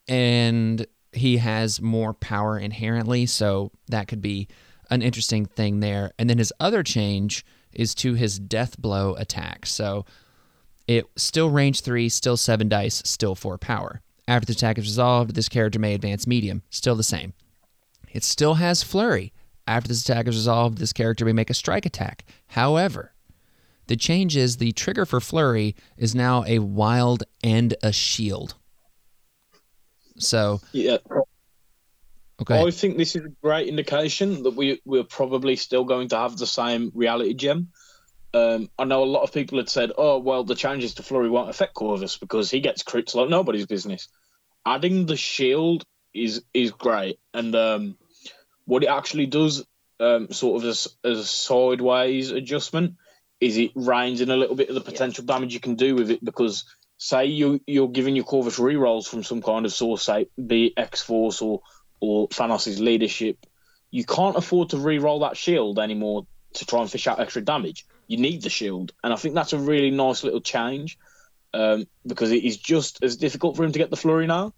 and he has more power inherently, so that could be an interesting thing there. And then his other change is to his death blow attack. So it still range three, still seven dice, still four power. After the attack is resolved, this character may advance medium. Still the same. It still has Flurry. After this attack is resolved, this character may make a strike attack. However, the change is the trigger for Flurry is now a wild and a shield. So... Yeah. Okay. I think this is a great indication that we, we're probably still going to have the same reality gem. Um, I know a lot of people had said, oh, well, the changes to Flurry won't affect Corvus because he gets crits like nobody's business. Adding the shield is is great. And um, what it actually does, um, sort of as, as a sideways adjustment, is it reins in a little bit of the potential yeah. damage you can do with it, because say you, you're giving your Corvus rerolls from some kind of source, say, be it X-Force or, or Thanos' leadership, you can't afford to reroll that shield anymore to try and fish out extra damage. You need the shield, and I think that's a really nice little change, um, because it is just as difficult for him to get the flurry now,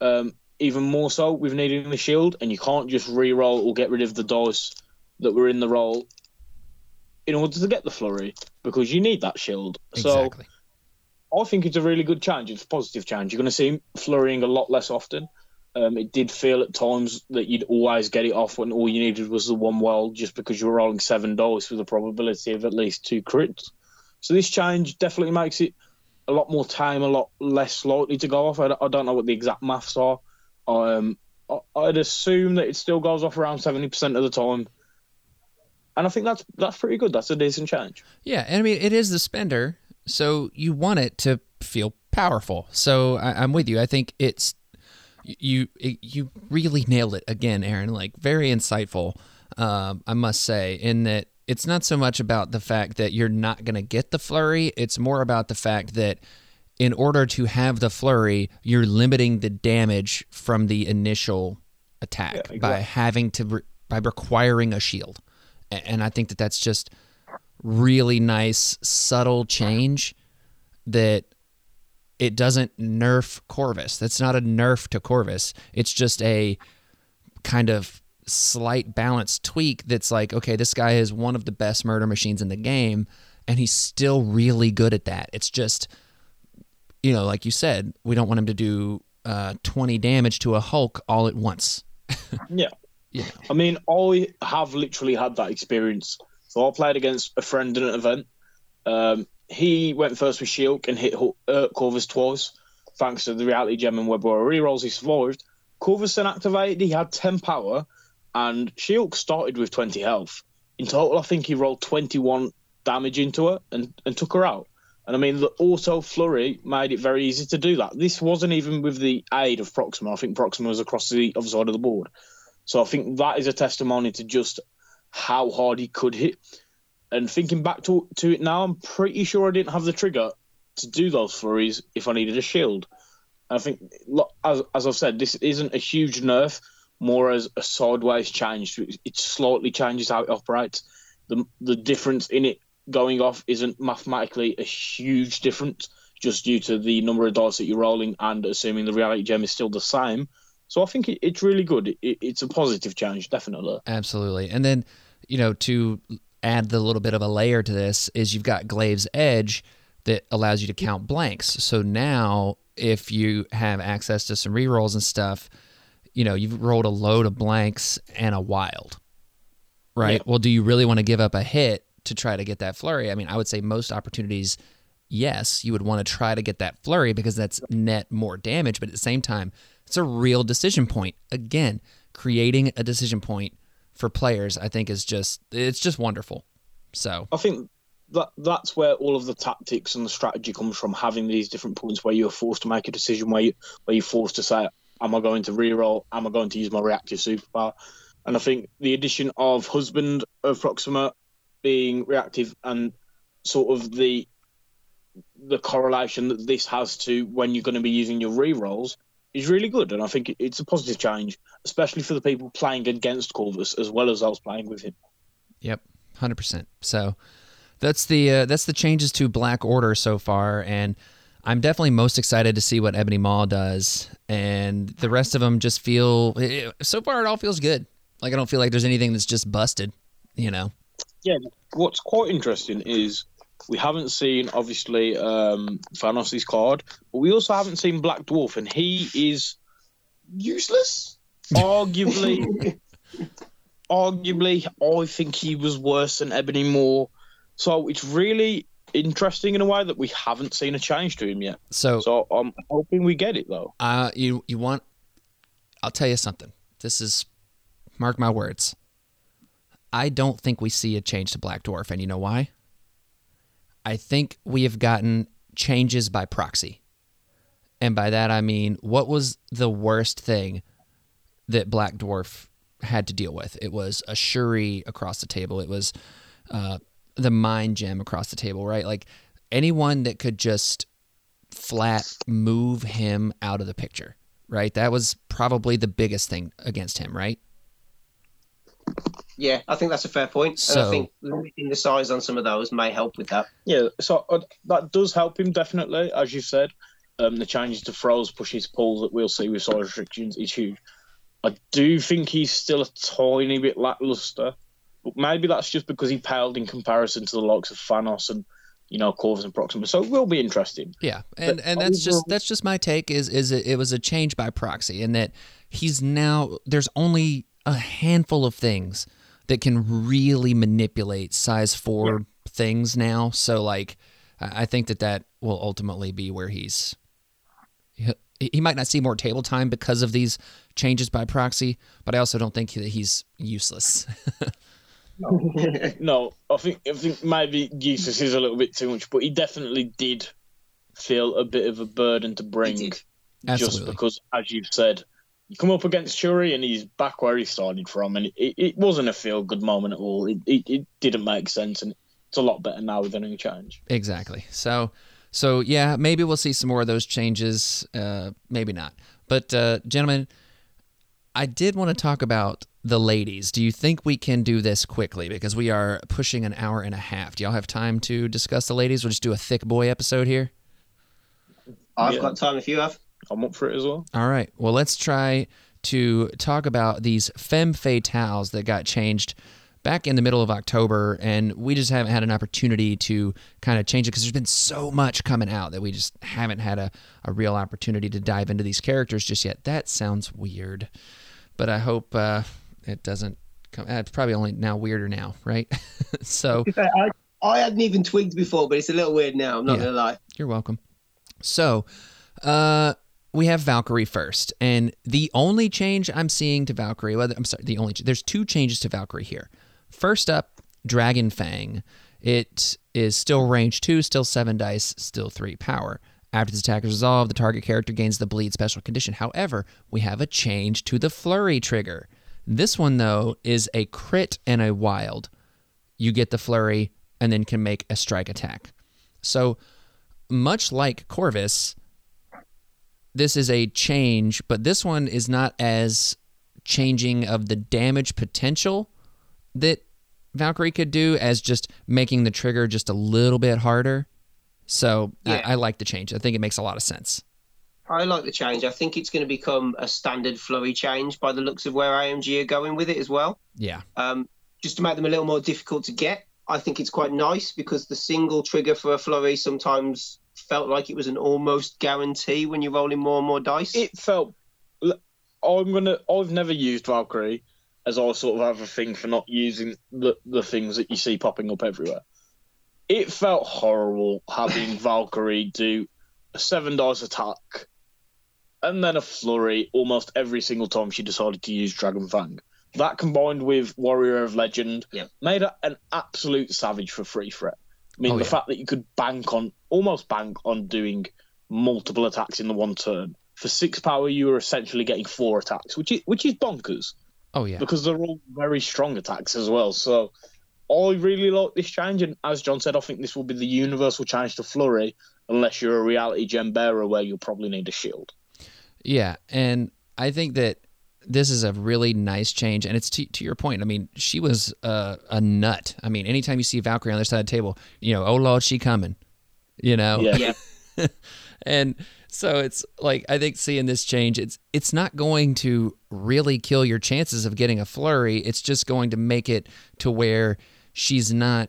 um, even more so with needing the shield, and you can't just re-roll or get rid of the dice that were in the roll in order to get the flurry, because you need that shield. Exactly. So I think it's a really good change. It's a positive change. You're going to see him flurrying a lot less often. Um, it did feel at times that you'd always get it off when all you needed was the one world, just because you were rolling seven dice with a probability of at least two crits. So this change definitely makes it a lot more time, a lot less likely to go off. I, I don't know what the exact maths are. Um, I, I'd assume that it still goes off around seventy percent of the time. And I think that's that's pretty good. That's a decent change. Yeah, and I mean, it is the spender, so you want it to feel powerful. So I, I'm with you. I think it's... You you really nailed it again, Aaron. Like, very insightful, um, I must say, in that it's not so much about the fact that you're not going to get the flurry. It's more about the fact that in order to have the flurry, you're limiting the damage from the initial attack yeah, exactly. by having to re- by requiring a shield. And I think that that's just really nice, subtle change that it doesn't nerf Corvus. That's not a nerf to Corvus. It's just a kind of slight balance tweak that's like, okay, this guy is one of the best murder machines in the game, and he's still really good at that. It's just, you know, like you said, we don't want him to do uh, twenty damage to a Hulk all at once. Yeah. Yeah. I mean, I have literally had that experience. So I played against a friend in an event. Um, he went first with She-Hulk and hit uh, Corvus twice. Thanks to the Reality Gem and Web Warrior rerolls, he survived. Corvus then activated, he had ten power, and She-Hulk started with twenty health. In total, I think he rolled twenty-one damage into her and, and took her out. And I mean, the auto flurry made it very easy to do that. This wasn't even with the aid of Proxima. I think Proxima was across the other side of the board. So I think that is a testimony to just how hard he could hit. And thinking back to, to it now, I'm pretty sure I didn't have the trigger to do those flurries if I needed a shield. I think, as, as I've said, this isn't a huge nerf, more as a sideways change. It slightly changes how it operates. The, the difference in it going off isn't mathematically a huge difference, just due to the number of dice that you're rolling and assuming the Reality Gem is still the same. So I think it, it's really good. It, it's a positive change, definitely. Absolutely. And then, you know, to add the little bit of a layer to this is you've got Glaive's Edge that allows you to count blanks. So now, if you have access to some rerolls and stuff, you know, you've rolled a load of blanks and a wild, right? Yeah. Well, do you really want to give up a hit to try to get that flurry? I mean, I would say most opportunities, yes, you would want to try to get that flurry because that's net more damage. But at the same time, it's a real decision point. Again, creating a decision point for players, I think, is just, it's just wonderful. So I think that that's where all of the tactics and the strategy comes from, having these different points where you're forced to make a decision, where, you, where you're forced to say, am I going to reroll? Am I going to use my reactive superpower? And I think the addition of Husband of Proxima being reactive and sort of the the correlation that this has to when you're going to be using your rerolls is really good. And I think it's a positive change, especially for the people playing against Corvus as well as those playing with him. Yep, one hundred percent. So That's the uh, that's the changes to Black Order so far, and I'm definitely most excited to see what Ebony Maw does, and the rest of them just feel, it, so far it all feels good. Like, I don't feel like there's anything that's just busted, you know? Yeah, what's quite interesting is we haven't seen, obviously, um, Thanos' card, but we also haven't seen Black Dwarf, and he is useless, arguably. Arguably, I think he was worse than Ebony Maw. So it's really interesting in a way that we haven't seen a change to him yet. So, so I'm hoping we get it, though. Uh, you you want – I'll tell you something. This is – mark my words. I don't think we see a change to Black Dwarf, and you know why? I think we have gotten changes by proxy. And by that I mean, what was the worst thing that Black Dwarf had to deal with? It was a Shuri across the table. It was – uh. the mind gem across the table, right? Like, anyone that could just flat move him out of the picture, right? That was probably the biggest thing against him, right? Yeah, I think that's a fair point. So, and I think limiting the size on some of those may help with that. Yeah, so uh, that does help him, definitely, as you said. Um, the changes to throws, pushes, pulls that we'll see with size restrictions is huge. I do think he's still a tiny bit lackluster. But maybe that's just because he paled in comparison to the likes of Thanos and, you know, Corvus and Proxima. So it will be interesting. Yeah, and, but, and that's just that's just my take is is it, it was a change by proxy, in that he's now, there's only a handful of things that can really manipulate size four yeah. things now. So, like, I think that that will ultimately be where he's, he might not see more table time because of these changes by proxy, but I also don't think that he's useless. No. no, I think I think maybe useless is a little bit too much, but he definitely did feel a bit of a burden to bring. Just because, as you've said, you come up against Shuri and he's back where he started from, and it, it wasn't a feel-good moment at all. It, it it didn't make sense, and it's a lot better now with any change. Exactly. So, so yeah, maybe we'll see some more of those changes. Uh, maybe not. But, uh, gentlemen, I did want to talk about the ladies. Do you think we can do this quickly? Because we are pushing an hour and a half. Do y'all have time to discuss the ladies? We'll just do a thick boy episode here. I've yeah. got time if you have. I'm up for it as well. All right. Well, let's try to talk about these femme fatales that got changed back in the middle of October, and we just haven't had an opportunity to kind of change it because there's been so much coming out that we just haven't had a, a real opportunity to dive into these characters just yet. That sounds weird, but I hope uh, it doesn't come. It's probably only now weirder now, right? So I, I hadn't even twigged before, but it's a little weird now. I'm not yeah, going to lie. You're welcome. So uh, we have Valkyrie first, and the only change I'm seeing to Valkyrie, well, I'm sorry, the only there's two changes to Valkyrie here. First up, Dragon Fang. It is still range two, still seven dice, still three power. After this attack is resolved, the target character gains the bleed special condition. However, we have a change to the flurry trigger. This one, though, is a crit and a wild. You get the flurry and then can make a strike attack. So much like Corvus, this is a change, but this one is not as changing of the damage potential that Valkyrie could do as just making the trigger just a little bit harder. So yeah. I, I like the change. I think it makes a lot of sense. I like the change. I think it's going to become a standard flurry change by the looks of where A M G are going with it as well. Yeah. Um, just to make them a little more difficult to get. I think it's quite nice because the single trigger for a flurry sometimes felt like it was an almost guarantee when you're rolling more and more dice. It felt... I'm gonna. I've never used Valkyrie, as I sort of have a thing for not using the, the things that you see popping up everywhere. It felt horrible having Valkyrie do a seven dice attack and then a flurry almost every single time she decided to use Dragon Fang. That combined with Warrior of Legend yeah. made her an absolute savage for free threat. I mean, oh, the yeah. fact that you could bank on, almost bank on doing multiple attacks in the one turn. For six power, you were essentially getting four attacks, which is, which is bonkers. Oh, yeah. Because they're all very strong attacks as well. So I really like this change. And as John said, I think this will be the universal change to flurry, unless you're a reality gem bearer where you'll probably need a shield. Yeah. And I think that this is a really nice change. And it's to, to your point. I mean, she was uh, a nut. I mean, anytime you see Valkyrie on the other side of the table, you know, oh, Lord, she coming, you know? Yeah. yeah. And so it's like, I think seeing this change, it's it's not going to really kill your chances of getting a flurry. It's just going to make it to where she's not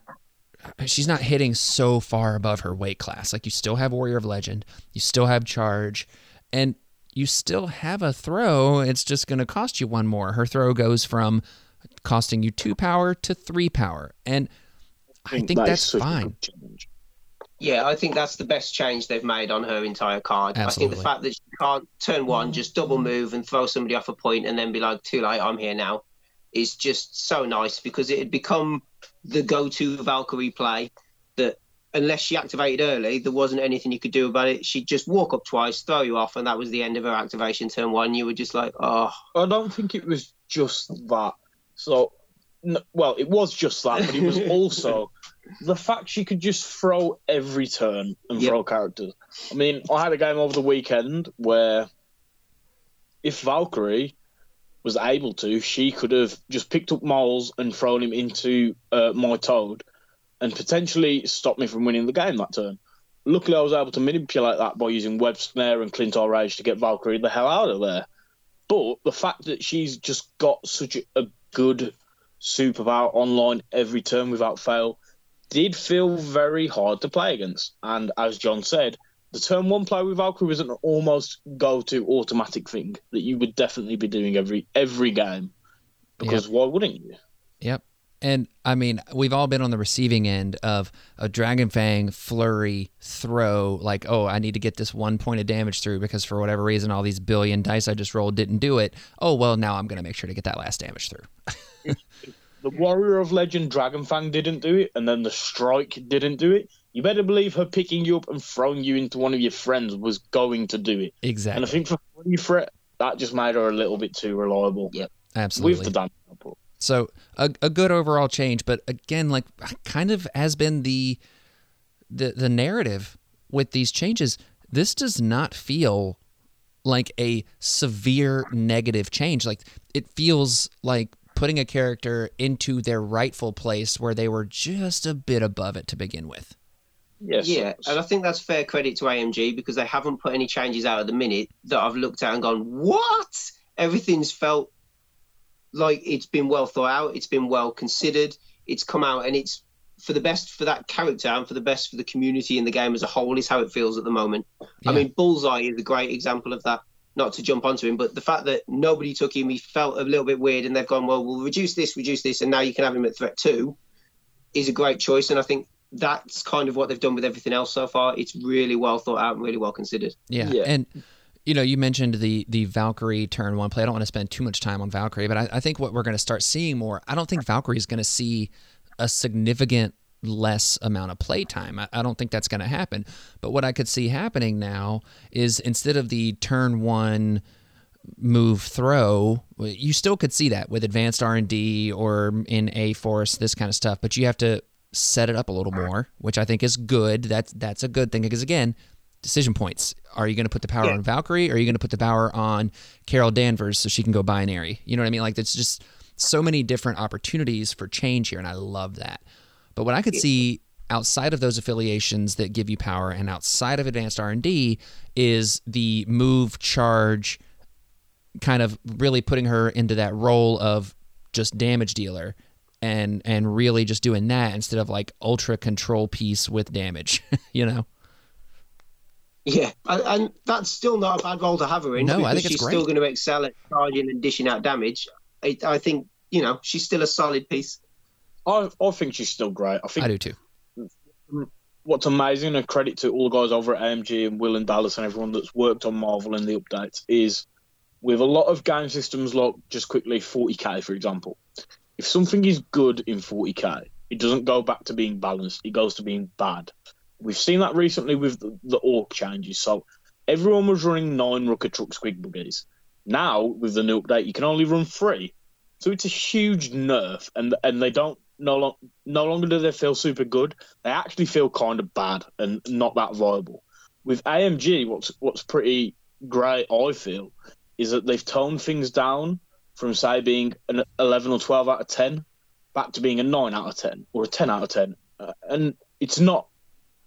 she's not hitting so far above her weight class. Like, you still have Warrior of Legend, you still have Charge, and you still have a throw. It's just going to cost you one more. Her throw goes from costing you two power to three power, and I think, I think that that's fine. Yeah, I think that's the best change they've made on her entire card. Absolutely. I think the fact that she can't turn one, just double move and throw somebody off a point and then be like, too late, I'm here now, is just so nice because it had become the go-to Valkyrie play that unless she activated early, there wasn't anything you could do about it. She'd just walk up twice, throw you off, and that was the end of her activation turn one. You were just like, oh. I don't think it was just that. So, no, well, it was just that, but it was also... the fact she could just throw every turn and yep. throw characters. I mean, I had a game over the weekend where if Valkyrie was able to, she could have just picked up Miles and thrown him into uh, my Toad and potentially stopped me from winning the game that turn. Luckily, I was able to manipulate that by using Web Snare and Clint R. Rage to get Valkyrie the hell out of there. But the fact that she's just got such a good superpower online every turn without fail did feel very hard to play against. And as John said, the turn one play with Valkyrie was an almost go-to automatic thing that you would definitely be doing every every game. Because yep. why wouldn't you? Yep. And, I mean, we've all been on the receiving end of a Dragon Fang flurry throw, like, oh, I need to get this one point of damage through because for whatever reason all these billion dice I just rolled didn't do it. Oh, well, now I'm going to make sure to get that last damage through. The Warrior of Legend Dragon Fang didn't do it, and then the Strike didn't do it. You better believe her picking you up and throwing you into one of your friends was going to do it. Exactly. And I think for free threat, that just made her a little bit too reliable. Yep, absolutely. With the damage output. So a, a good overall change, but again, like kind of has been the the the narrative with these changes. This does not feel like a severe negative change. Like it feels like putting a character into their rightful place where they were just a bit above it to begin with. Yes. Yeah, and I think that's fair credit to A M G because they haven't put any changes out at the minute that I've looked at and gone, what? Everything's felt like it's been well thought out, it's been well considered, it's come out, and it's for the best for that character and for the best for the community and the game as a whole is how it feels at the moment. Yeah. I mean, Bullseye is a great example of that, not to jump onto him, but the fact that nobody took him, he felt a little bit weird, and they've gone, well, we'll reduce this, reduce this, and now you can have him at threat two, is a great choice, and I think that's kind of what they've done with everything else so far. It's really well thought out and really well considered. Yeah, yeah. And you know, you mentioned the the Valkyrie turn one play. I don't want to spend too much time on Valkyrie, but I, I think what we're going to start seeing more, I don't think Valkyrie is going to see a significant less amount of playtime. I, I don't think that's going to happen. But what I could see happening now is instead of the turn one move throw, you still could see that with advanced R and D or in A-Force, this kind of stuff, but you have to set it up a little more, which I think is good. That's that's a good thing because, again, decision points. Are you going to put the power yeah. on Valkyrie or are you going to put the power on Carol Danvers so she can go binary? You know what I mean? Like, there's just so many different opportunities for change here, and I love that. But what I could yeah. see outside of those affiliations that give you power and outside of advanced R and D is the move charge kind of really putting her into that role of just damage dealer. And and really just doing that instead of like ultra control piece with damage, you know? Yeah, and, and that's still not a bad role to have her in. No, I think it's she's great. Still going to excel at charging and dishing out damage. I, I think, you know, she's still a solid piece. I I think she's still great. I think I do too. What's amazing, and credit to all the guys over at A M G and Will and Dallas and everyone that's worked on Marvel and the updates, is with a lot of game systems like, just quickly, forty K, for example, if something is good in forty K, it doesn't go back to being balanced. It goes to being bad. We've seen that recently with the, the orc changes. So everyone was running nine Rucker Truck Squig Buggies. Now, with the new update, you can only run three. So it's a huge nerf, and and they don't no, lo- no longer do they feel super good. They actually feel kind of bad and not that viable. With A M G, what's, what's pretty great, I feel, is that they've toned things down from, say, being an eleven or twelve out of ten back to being a nine out of ten or a ten out of ten. Uh, and it's not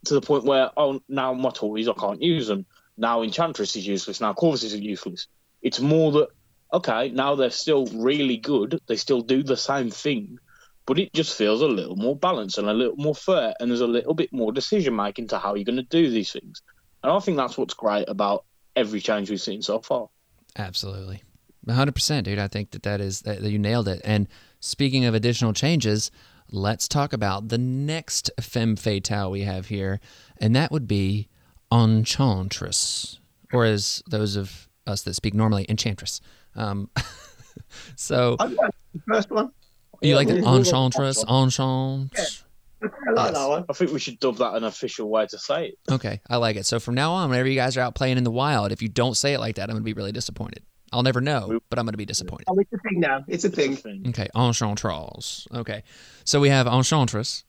to the point where, oh, now my toys, I can't use them. Now Enchantress is useless. Now Corvus is useless. It's more that, okay, now they're still really good. They still do the same thing, but it just feels a little more balanced and a little more fair, and there's a little bit more decision-making to how you're going to do these things. And I think that's what's great about every change we've seen so far. Absolutely. one hundred percent, dude. I think that that is, that you nailed it. And speaking of additional changes, let's talk about the next femme fatale we have here, and that would be Enchantress, or as those of us that speak normally, Enchantress. Um, so, I like the first one. You yeah, like the Enchantress, Enchantress? Yeah. I, like I think we should dub that an official way to say it. Okay, I like it. So from now on, whenever you guys are out playing in the wild, if you don't say it like that, I'm going to be really disappointed. I'll never know, but I'm going to be disappointed. Oh, it's a thing now. It's a it's thing. A thing. Okay, Enchantress. Okay, so we have Enchantress,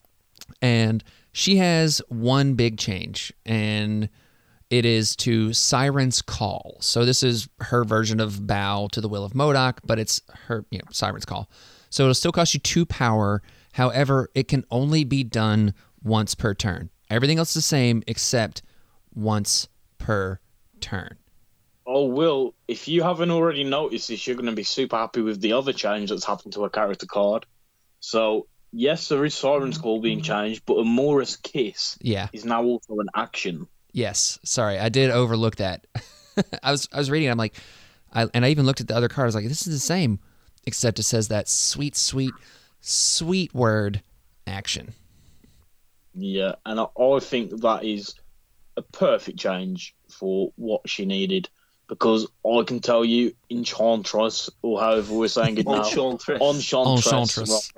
and she has one big change, and it is to Siren's Call. So this is her version of Bow to the Will of MODOK, but it's her, you know, Siren's Call. So it'll still cost you two power. However, it can only be done once per turn. Everything else is the same except once per turn. Oh, Will, if you haven't already noticed this, you're going to be super happy with the other change that's happened to a character card. So, yes, there is Siren's Call being changed, but Amora's Kiss yeah. is now also an action. Yes. Sorry, I did overlook that. I was I was reading it, I'm like, I, and I even looked at the other card, I was like, this is the same, except it says that sweet, sweet, sweet word action. Yeah, and I, I think that is a perfect change for what she needed. Because I can tell you, Enchantress, or however we're saying it now, Enchantress, Enchantress, Enchantress.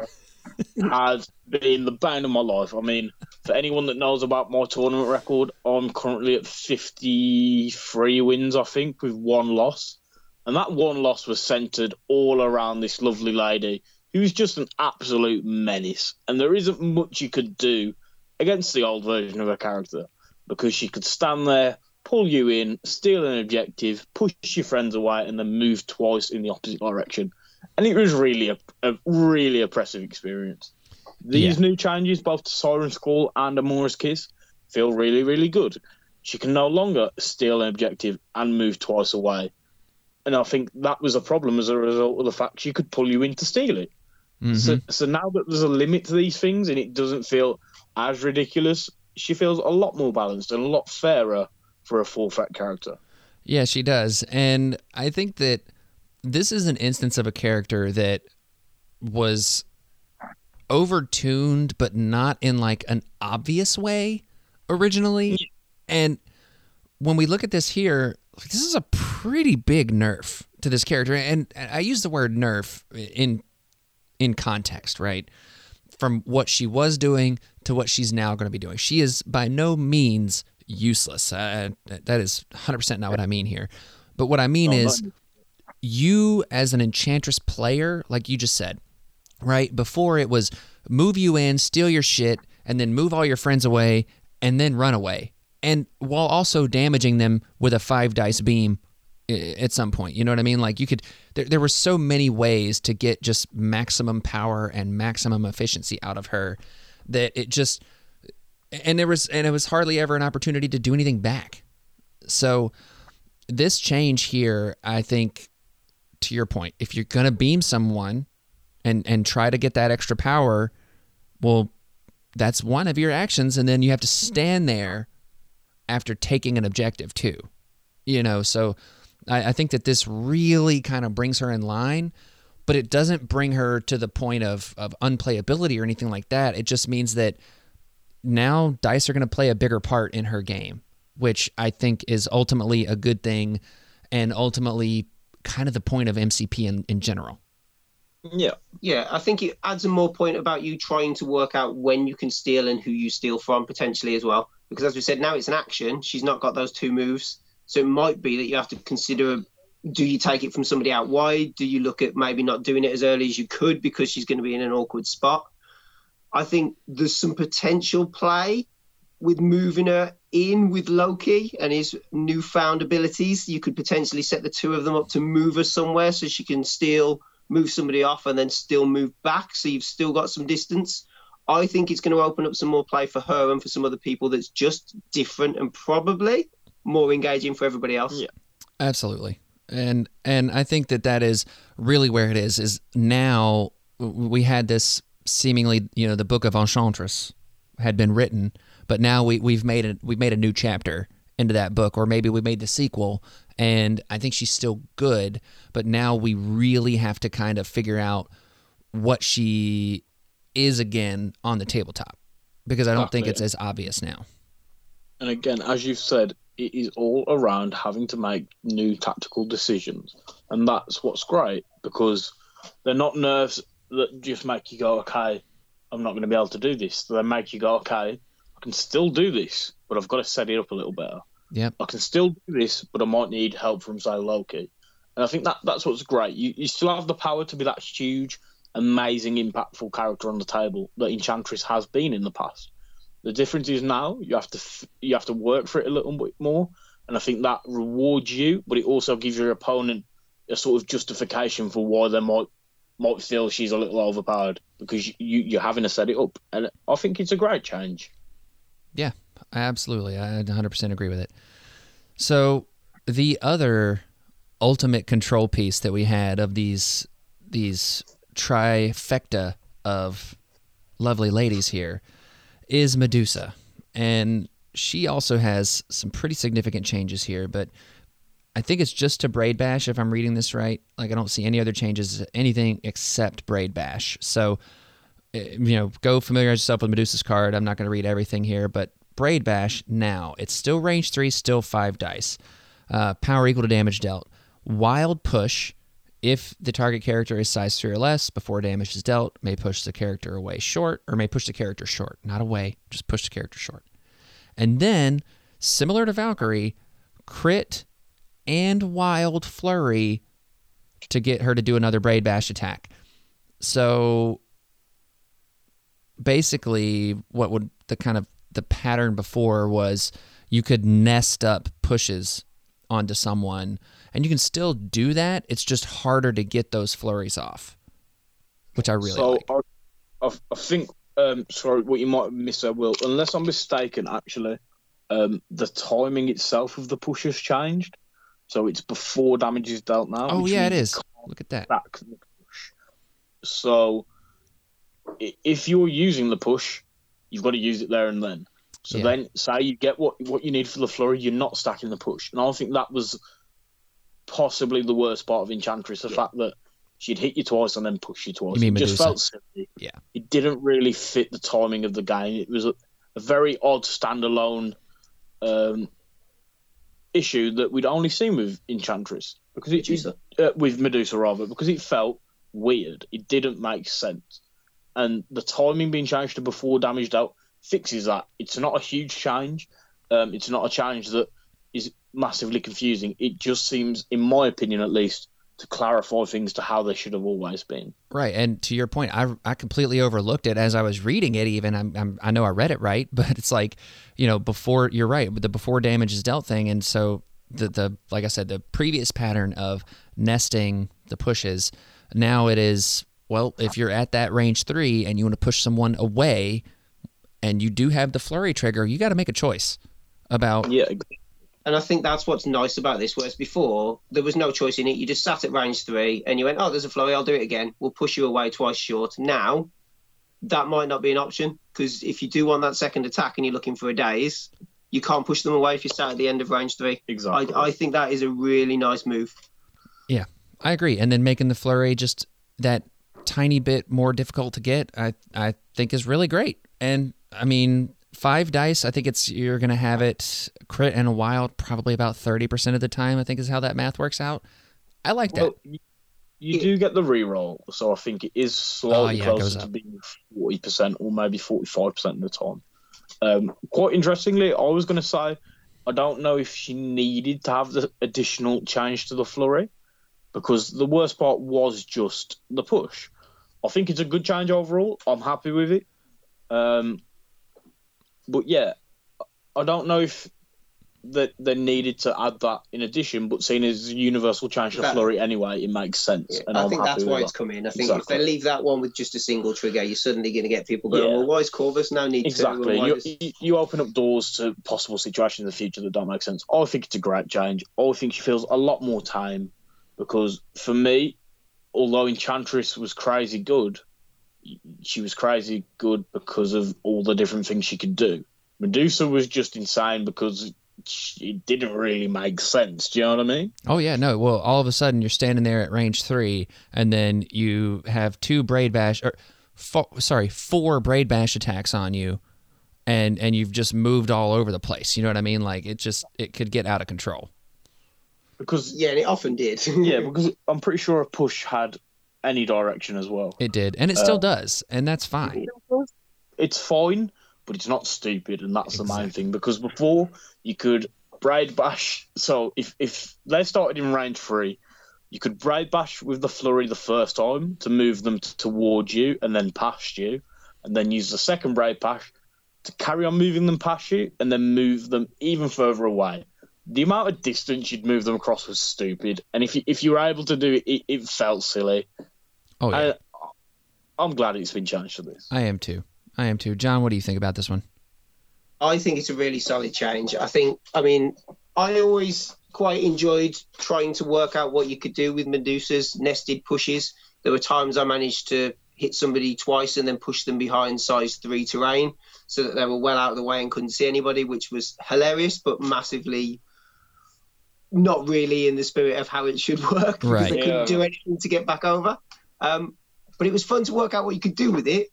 has been the bane of my life. I mean, for anyone that knows about my tournament record, I'm currently at fifty-three wins, I think, with one loss. And that one loss was centred all around this lovely lady who's just an absolute menace. And there isn't much you could do against the old version of her character because she could stand there, pull you in, steal an objective, push your friends away, and then move twice in the opposite direction. And it was really a, a really oppressive experience. These yeah. new changes, both to Siren's Call and Amora's Kiss, feel really, really good. She can no longer steal an objective and move twice away. And I think that was a problem as a result of the fact she could pull you in to steal it. Mm-hmm. So, so now that there's a limit to these things and it doesn't feel as ridiculous, she feels a lot more balanced and a lot fairer for a full-fat character. Yeah, she does. And I think that this is an instance of a character that was overtuned, but not in like an obvious way originally. Yeah. And when we look at this here, this is a pretty big nerf to this character. And I use the word nerf in in context, right? From what she was doing to what she's now going to be doing. She is by no means useless. Uh, that is one hundred percent not what I mean here. But what I mean no, is no. you as an Enchantress player, like you just said, right? Before it was move you in, steal your shit, and then move all your friends away, and then run away. And while also damaging them with a five-dice beam at some point. You know what I mean? Like you could, there, there were so many ways to get just maximum power and maximum efficiency out of her that it just, and there was, and it was hardly ever an opportunity to do anything back. So this change here, I think, to your point, if you're going to beam someone and, and try to get that extra power, well, that's one of your actions. And then you have to stand there after taking an objective too, you know? So I think that this really kind of brings her in line, but it doesn't bring her to the point of, of unplayability or anything like that. It just means that now dice are going to play a bigger part in her game, which I think is ultimately a good thing and ultimately kind of the point of M C P in, in general. Yeah. Yeah. I think it adds a more point about you trying to work out when you can steal and who you steal from potentially as well. Because as we said, now it's an action. She's not got those two moves. So it might be that you have to consider, do you take it from somebody out wide? Do you look at maybe not doing it as early as you could because she's going to be in an awkward spot? I think there's some potential play with moving her in with Loki and his newfound abilities. You could potentially set the two of them up to move her somewhere so she can still move somebody off and then still move back so you've still got some distance. I think it's going to open up some more play for her and for some other people that's just different and probably more engaging for everybody else. Yeah, absolutely. And and I think that that is really where it is, is now we had this seemingly, you know, the Book of Enchantress had been written, but now we, we've made a, we've made a new chapter into that book, or maybe we made the sequel, and I think she's still good, but now we really have to kind of figure out what she is again on the tabletop, because I don't think it's as obvious now. And again, as you've said, it is all around having to make new tactical decisions. And that's what's great, because they're not nerfs that just make you go, okay, I'm not going to be able to do this. They make you go, okay, I can still do this, but I've got to set it up a little better. Yep. I can still do this, but I might need help from, say, Loki. And I think that that's what's great. You, you still have the power to be that huge, amazing, impactful character on the table that Enchantress has been in the past. The difference is now you have to you have to work for it a little bit more, and I think that rewards you, but it also gives your opponent a sort of justification for why they might might feel she's a little overpowered, because you you're having to set it up, and I think it's a great change. Yeah, absolutely, I one hundred percent agree with it. So the other ultimate control piece that we had of these these trifecta of lovely ladies here is Medusa, and she also has some pretty significant changes here, but I think it's just to Braid Bash, if I'm reading this right. Like, I don't see any other changes, anything except Braid Bash. So, you know, go familiarize yourself with Medusa's card. I'm not going to read everything here, but Braid Bash now. It's still range three, still five dice. Uh, power equal to damage dealt. Wild Push, if the target character is size three or less, before damage is dealt, may push the character away short, or may push the character short. Not away, just push the character short. And then, similar to Valkyrie, crit and wild flurry to get her to do another Braid Bash attack. So, basically, what would the kind of the pattern before was you could nest up pushes onto someone, and you can still do that. It's just harder to get those flurries off, which I really so like. I, I think um, sorry, what you might have missed, I will, unless I'm mistaken, actually, um, the timing itself of the push has changed. So it's before damage is dealt now. Oh, yeah, it is. Look at that. Back the push. So if you're using the push, you've got to use it there and then. So yeah. then, say you get what what you need for the flurry, you're not stacking the push. And I think that was possibly the worst part of Enchantress, the yeah. fact that she'd hit you twice and then push you twice. You it just felt silly. Yeah. It didn't really fit the timing of the game. It was a, a very odd standalone um, issue that we'd only seen with Enchantress because it Medusa. Uh, with Medusa rather because it felt weird. It didn't make sense, and the timing being changed to before damage dealt fixes that. It's not a huge change. Um, it's not a change that is massively confusing. It just seems, in my opinion at least, to clarify things to how they should have always been. Right, and to your point, I, I completely overlooked it as I was reading it even. I'm, I'm, I know I read it right, but it's like, you know, before, you're right, the before damage is dealt thing, and so the, the like I said, the previous pattern of nesting the pushes, now it is, well, if you're at that range three and you want to push someone away and you do have the flurry trigger, you got to make a choice about... Yeah, exactly. And I think that's what's nice about this, whereas before, there was no choice in it. You just sat at range three, and you went, oh, there's a flurry, I'll do it again. We'll push you away twice short. Now, that might not be an option, because if you do want that second attack and you're looking for a daze, you can't push them away if you sat at the end of range three. Exactly. I, I think that is a really nice move. Yeah, I agree. And then making the flurry just that tiny bit more difficult to get, I, I think is really great. And, I mean... Five dice, I think it's you're going to have it crit and a wild probably about thirty percent of the time, I think is how that math works out. I like that. Well, you do get the reroll, so I think it is slightly oh, yeah, closer to being forty percent or maybe forty-five percent of the time. Um, quite interestingly, I was going to say, I don't know if she needed to have the additional change to the flurry because the worst part was just the push. I think it's a good change overall. I'm happy with it. Um... But yeah, I don't know if that they, they needed to add that in addition, but seeing as universal change to flurry anyway, it makes sense. Yeah, and I I'm think that's why that. It's come in. I think exactly. if they leave that one with just a single trigger, you're suddenly going to get people going, yeah. well, why is Corvus now need exactly. to? Exactly. You, you open up doors to possible situations in the future that don't make sense. I think it's a great change. I think she feels a lot more time because for me, although Enchantress was crazy good, she was crazy good because of all the different things she could do. Medusa was just insane because it didn't really make sense. Do you know what I mean? Oh, yeah, no. Well, all of a sudden you're standing there at range three and then you have two Braid Bash, or four, sorry, four Braid Bash attacks on you and, and you've just moved all over the place. You know what I mean? Like it just, it could get out of control. Because yeah, and it often did. yeah, because I'm pretty sure a push had any direction as well. It did, and it still uh, does, and that's fine. It's fine, but it's not stupid, and that's exactly. the main thing, because before you could braid bash, so if, if they started in range three, you could braid bash with the flurry the first time to move them t- towards you and then past you, and then use the second braid bash to carry on moving them past you and then move them even further away. The amount of distance you'd move them across was stupid, and if you, if you were able to do it, it, it felt silly. Oh yeah, I, I'm glad it's been changed to this. I am too. I am too. John, what do you think about this one? I think it's a really solid change. I think, I mean, I always quite enjoyed trying to work out what you could do with Medusa's nested pushes. There were times I managed to hit somebody twice and then push them behind size three terrain so that they were well out of the way and couldn't see anybody, which was hilarious but massively... not really in the spirit of how it should work because right. they couldn't yeah. do anything to get back over. Um, but it was fun to work out what you could do with it.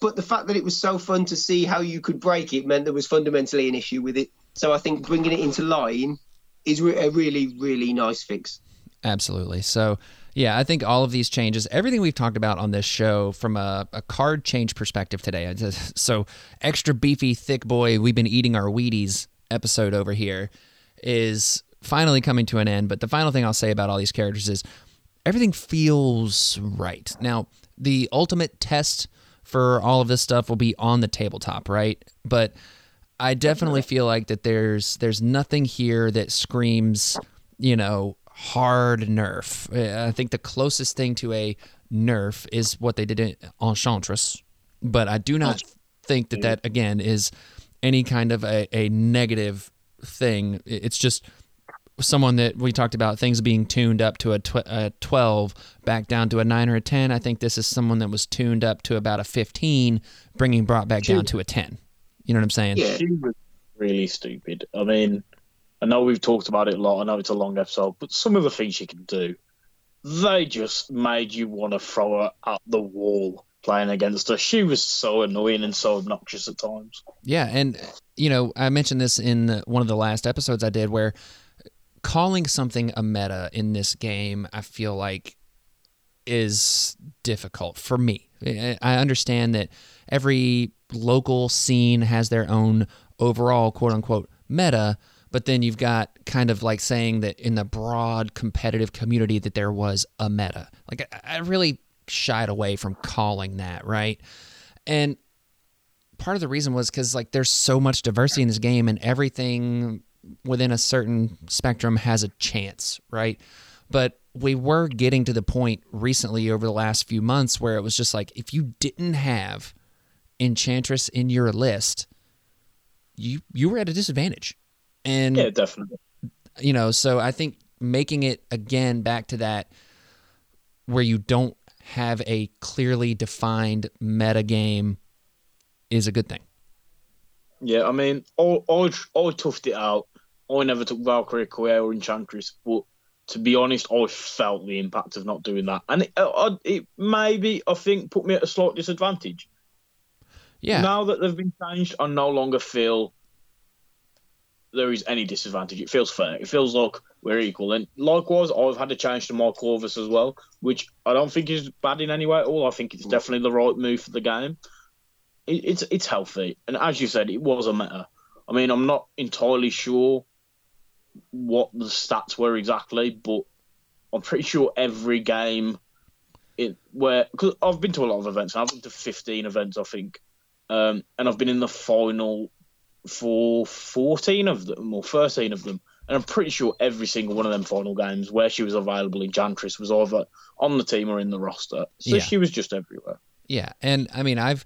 But the fact that it was so fun to see how you could break it meant there was fundamentally an issue with it. So I think bringing it into line is re- a really, really nice fix. Absolutely. So, yeah, I think all of these changes, everything we've talked about on this show from a, a card change perspective today. So extra beefy, thick boy, we've been eating our Wheaties episode over here is... finally coming to an end, but the final thing I'll say about all these characters is everything feels right. Now, the ultimate test for all of this stuff will be on the tabletop, right? But I definitely feel like that there's there's nothing here that screams, you know, hard nerf. I think the closest thing to a nerf is what they did in Enchantress, But I do not think that that, again, is any kind of a, a negative thing. It's just someone that we talked about, things being tuned up to a, tw- a twelve, back down to a nine or a ten. I think this is someone that was tuned up to about a fifteen, bringing brought back down to a ten. You know what I'm saying? Yeah, she was really stupid. I mean, I know we've talked about it a lot. I know it's a long episode, but some of the things she can do, they just made you want to throw her at the wall playing against her. She was so annoying and so obnoxious at times. Yeah, and, you know, I mentioned this in one of the last episodes I did where calling something a meta in this game, I feel like, is difficult for me. I understand that every local scene has their own overall, quote-unquote, meta, but then you've got kind of like saying that in the broad competitive community that there was a meta. Like, I, I really shied away from calling that, right? And part of the reason was because, like, there's so much diversity in this game and everything within a certain spectrum has a chance, right? But we were getting to the point recently over the last few months where it was just like, if you didn't have Enchantress in your list, you you were at a disadvantage. And, yeah, definitely. You know, so I think making it again back to that where you don't have a clearly defined meta game is a good thing. Yeah, I mean, I, I, I toughed it out. I never took Valkyrie, Koya, or Enchantress, but to be honest, I felt the impact of not doing that. And it, I, it maybe, I think, put me at a slight disadvantage. Yeah. Now that they've been changed, I no longer feel there is any disadvantage. It feels fair. It feels like we're equal. And likewise, I've had to change to my Corvus as well, which I don't think is bad in any way at all. I think it's definitely the right move for the game. It, it's it's healthy. And as you said, it was a meta. I mean, I'm not entirely sure what the stats were exactly, but I'm pretty sure every game it where... Because I've been to a lot of events. I've been to fifteen events, I think. Um, and I've been in the final for fourteen of them or thirteen of them, and I'm pretty sure every single one of them final games where she was available, Enchantress was either on the team or in the roster. So yeah. She was just everywhere. Yeah, and I mean, I've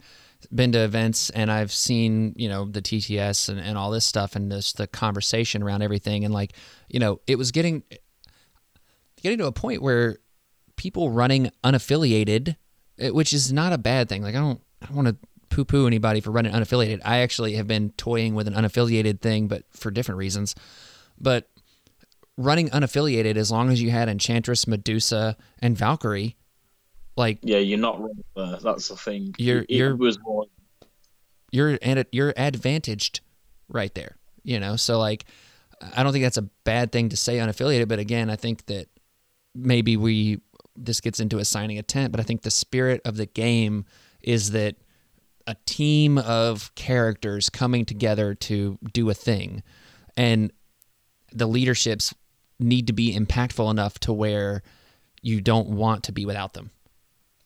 been to events and I've seen, you know, the T T S and, and all this stuff and this the conversation around everything, and like, you know, it was getting getting to a point where people running unaffiliated, which is not a bad thing. Like, I don't I don't want to poo-poo anybody for running unaffiliated. I actually have been toying with an unaffiliated thing, but for different reasons. But running unaffiliated, as long as you had Enchantress, Medusa, and Valkyrie, like, yeah, you're not wrong there. That's the thing. You're it, you're it was you're and you're advantaged right there. You know, so like, I don't think that's a bad thing to say unaffiliated. But again, I think that maybe we this gets into assigning a tent. But I think the spirit of the game is that a team of characters coming together to do a thing, and the leaderships need to be impactful enough to where you don't want to be without them.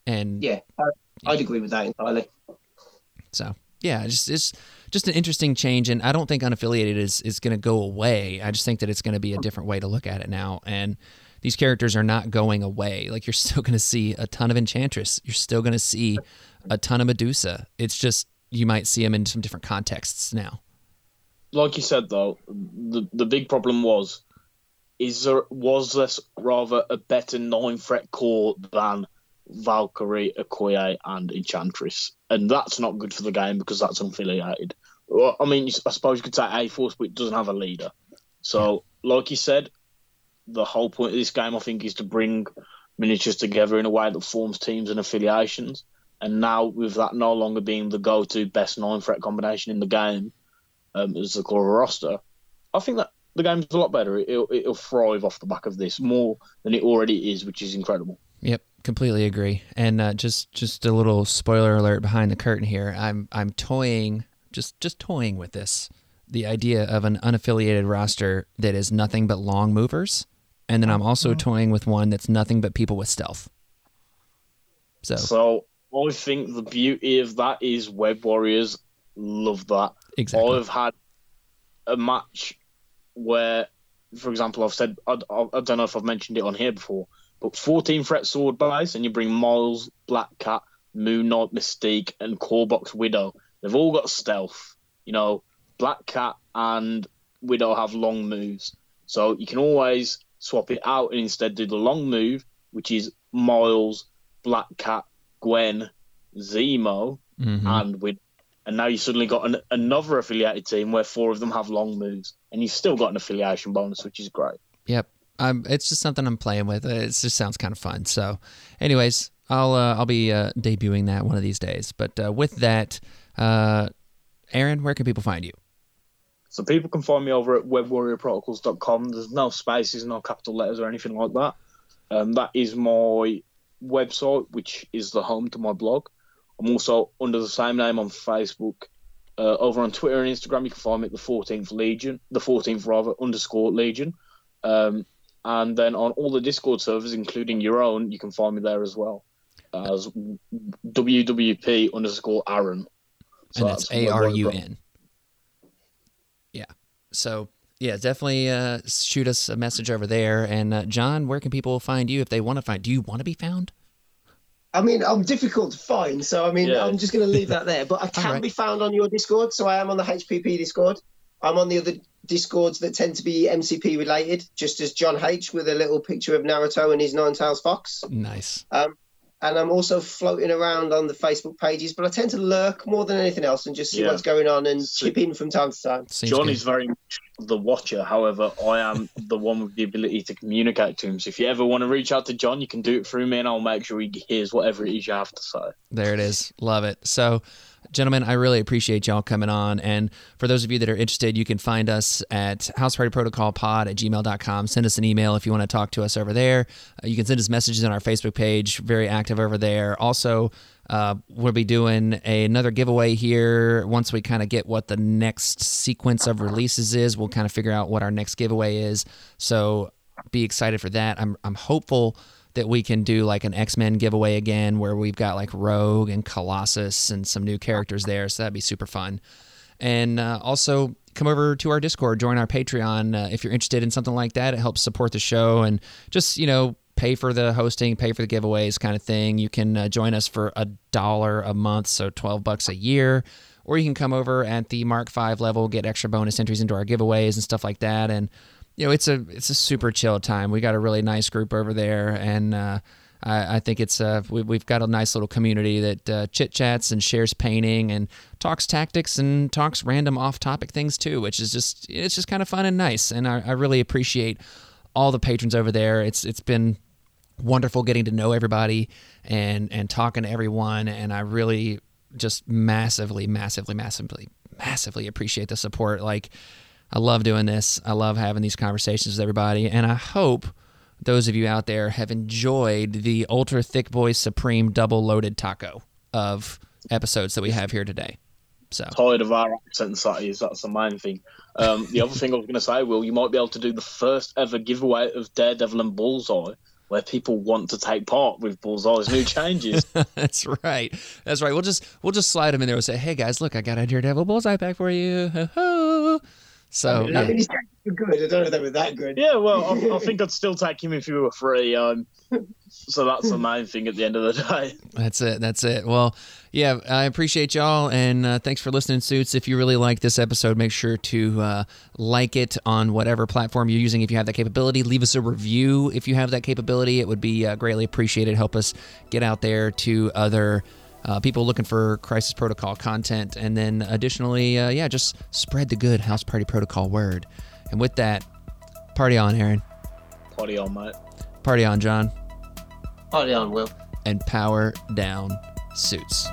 And yeah, I, I'd agree with that entirely. So yeah, it's, it's just an interesting change. And I don't think unaffiliated is, is going to go away. I just think that it's going to be a different way to look at it now. And these characters are not going away. Like, you're still going to see a ton of Enchantress. You're still going to see a ton of Medusa. It's just you might see them in some different contexts now. Like you said, though, the the big problem was, is there was this rather a better nine threat core than Valkyrie, Okoye, and Enchantress, and that's not good for the game because that's unaffiliated. Well, I mean, I suppose you could say A Force, but it doesn't have a leader. So, yeah. Like you said, the whole point of this game, I think, is to bring miniatures together in a way that forms teams and affiliations. And now, with that no longer being the go-to best nine-threat combination in the game um, as the core roster, I think that the game's a lot better. It'll, it'll thrive off the back of this more than it already is, which is incredible. Yep, completely agree. And uh, just just a little spoiler alert behind the curtain here. I'm I'm toying, just just toying with this, the idea of an unaffiliated roster that is nothing but long movers, and then I'm also mm-hmm. toying with one that's nothing but people with stealth. So. so- I think the beauty of that is Web Warriors love that. Exactly. I've had a match where, for example, I've said, I, I, I don't know if I've mentioned it on here before, but fourteen threat sword base, and you bring Miles, Black Cat, Moon Knight, Mystique, and Corbox Widow, they've all got stealth. You know, Black Cat and Widow have long moves. So you can always swap it out and instead do the long move, which is Miles, Black Cat, Gwen, Zemo, mm-hmm. and Widow. And now you suddenly got an, another affiliated team where four of them have long moves, and you've still got an affiliation bonus, which is great. Yep, um, it's just something I'm playing with. It just sounds kind of fun. So, anyways, I'll uh, I'll be uh, debuting that one of these days. But uh, with that, uh, Aaron, where can people find you? So people can find me over at web warrior protocols dot com. There's no spaces, no capital letters or anything like that. Um, that is my website, which is the home to my blog. I'm also under the same name on Facebook. Uh, over on Twitter and Instagram, you can find me at the fourteenth Legion, the fourteenth rather, underscore Legion. Um, and then on all the Discord servers, including your own, you can find me there as well, uh, as W W P underscore Aaron. So and that's A R U N. Yeah. So, yeah, definitely uh, shoot us a message over there. And, uh, John, where can people find you if they want to find? Do you want to be found? I mean, I'm difficult to find, so I mean, yeah. I'm just going to leave that there. But I can right. be found on your Discord, so I am on the H P P Discord. I'm on the other Discords that tend to be M C P related, just as John H with a little picture of Naruto and his Ninetales fox. Nice. Um, and I'm also floating around on the Facebook pages, but I tend to lurk more than anything else and just see yeah. what's going on and so, chip in from time to time. John good. is very much the watcher. However, I am the one with the ability to communicate to him. So if you ever want to reach out to John, you can do it through me and I'll make sure he hears whatever it is you have to say. There it is. Love it. So, gentlemen, I really appreciate y'all coming on. And for those of you that are interested, you can find us at housepartyprotocolpod at gmail dot com. Send us an email if you want to talk to us over there. Uh, you can send us messages on our Facebook page. Very active over there. Also, uh, we'll be doing a, another giveaway here. Once we kind of get what the next sequence of releases is, we'll kind of figure out what our next giveaway is. So be excited for that. I'm I'm hopeful that we can do like an X-Men giveaway again where we've got like Rogue and Colossus and some new characters there. So that'd be super fun. And uh, also come over to our Discord, join our Patreon. Uh, if you're interested in something like that, it helps support the show and just, you know, pay for the hosting, pay for the giveaways kind of thing. You can uh, join us for a dollar a month. So twelve bucks a year, or you can come over at the Mark five level, get extra bonus entries into our giveaways and stuff like that. And, you know, it's a it's a super chill time. We got a really nice group over there, and uh, I, I think it's uh, we, we've got a nice little community that uh, chit chats and shares painting and talks tactics and talks random off topic things too, which is just it's just kind of fun and nice. And I, I really appreciate all the patrons over there. It's it's been wonderful getting to know everybody and and talking to everyone, and I really just massively, massively, massively, massively appreciate the support. Like, I love doing this. I love having these conversations with everybody, and I hope those of you out there have enjoyed the Ultra Thick Boy Supreme double-loaded taco of episodes that we have here today. So tired of our accent studies, that's the main thing. Um, the other thing I was going to say, Will, you might be able to do the first ever giveaway of Daredevil and Bullseye, where people want to take part with Bullseye's new changes. That's right. That's right. We'll just we'll just slide them in there and say, hey, guys, look, I got a Daredevil Bullseye pack for you. Ho-ho! So, I mean, yeah. I mean, he's good. I don't know if they were that good. Yeah, well, I, I think I'd still take him if he were free. Um, so that's the main thing at the end of the day. That's it. That's it. Well, yeah, I appreciate y'all, and uh, thanks for listening, Suits. If you really like this episode, make sure to uh, like it on whatever platform you're using if you have that capability. Leave us a review if you have that capability. It would be uh, greatly appreciated. Help us get out there to other Uh, people looking for Crisis Protocol content. And then additionally, uh, yeah, just spread the good House Party Protocol word. And with that, party on, Aaron. Party on, mate. Party on, John. Party on, Will. And power down, Suits.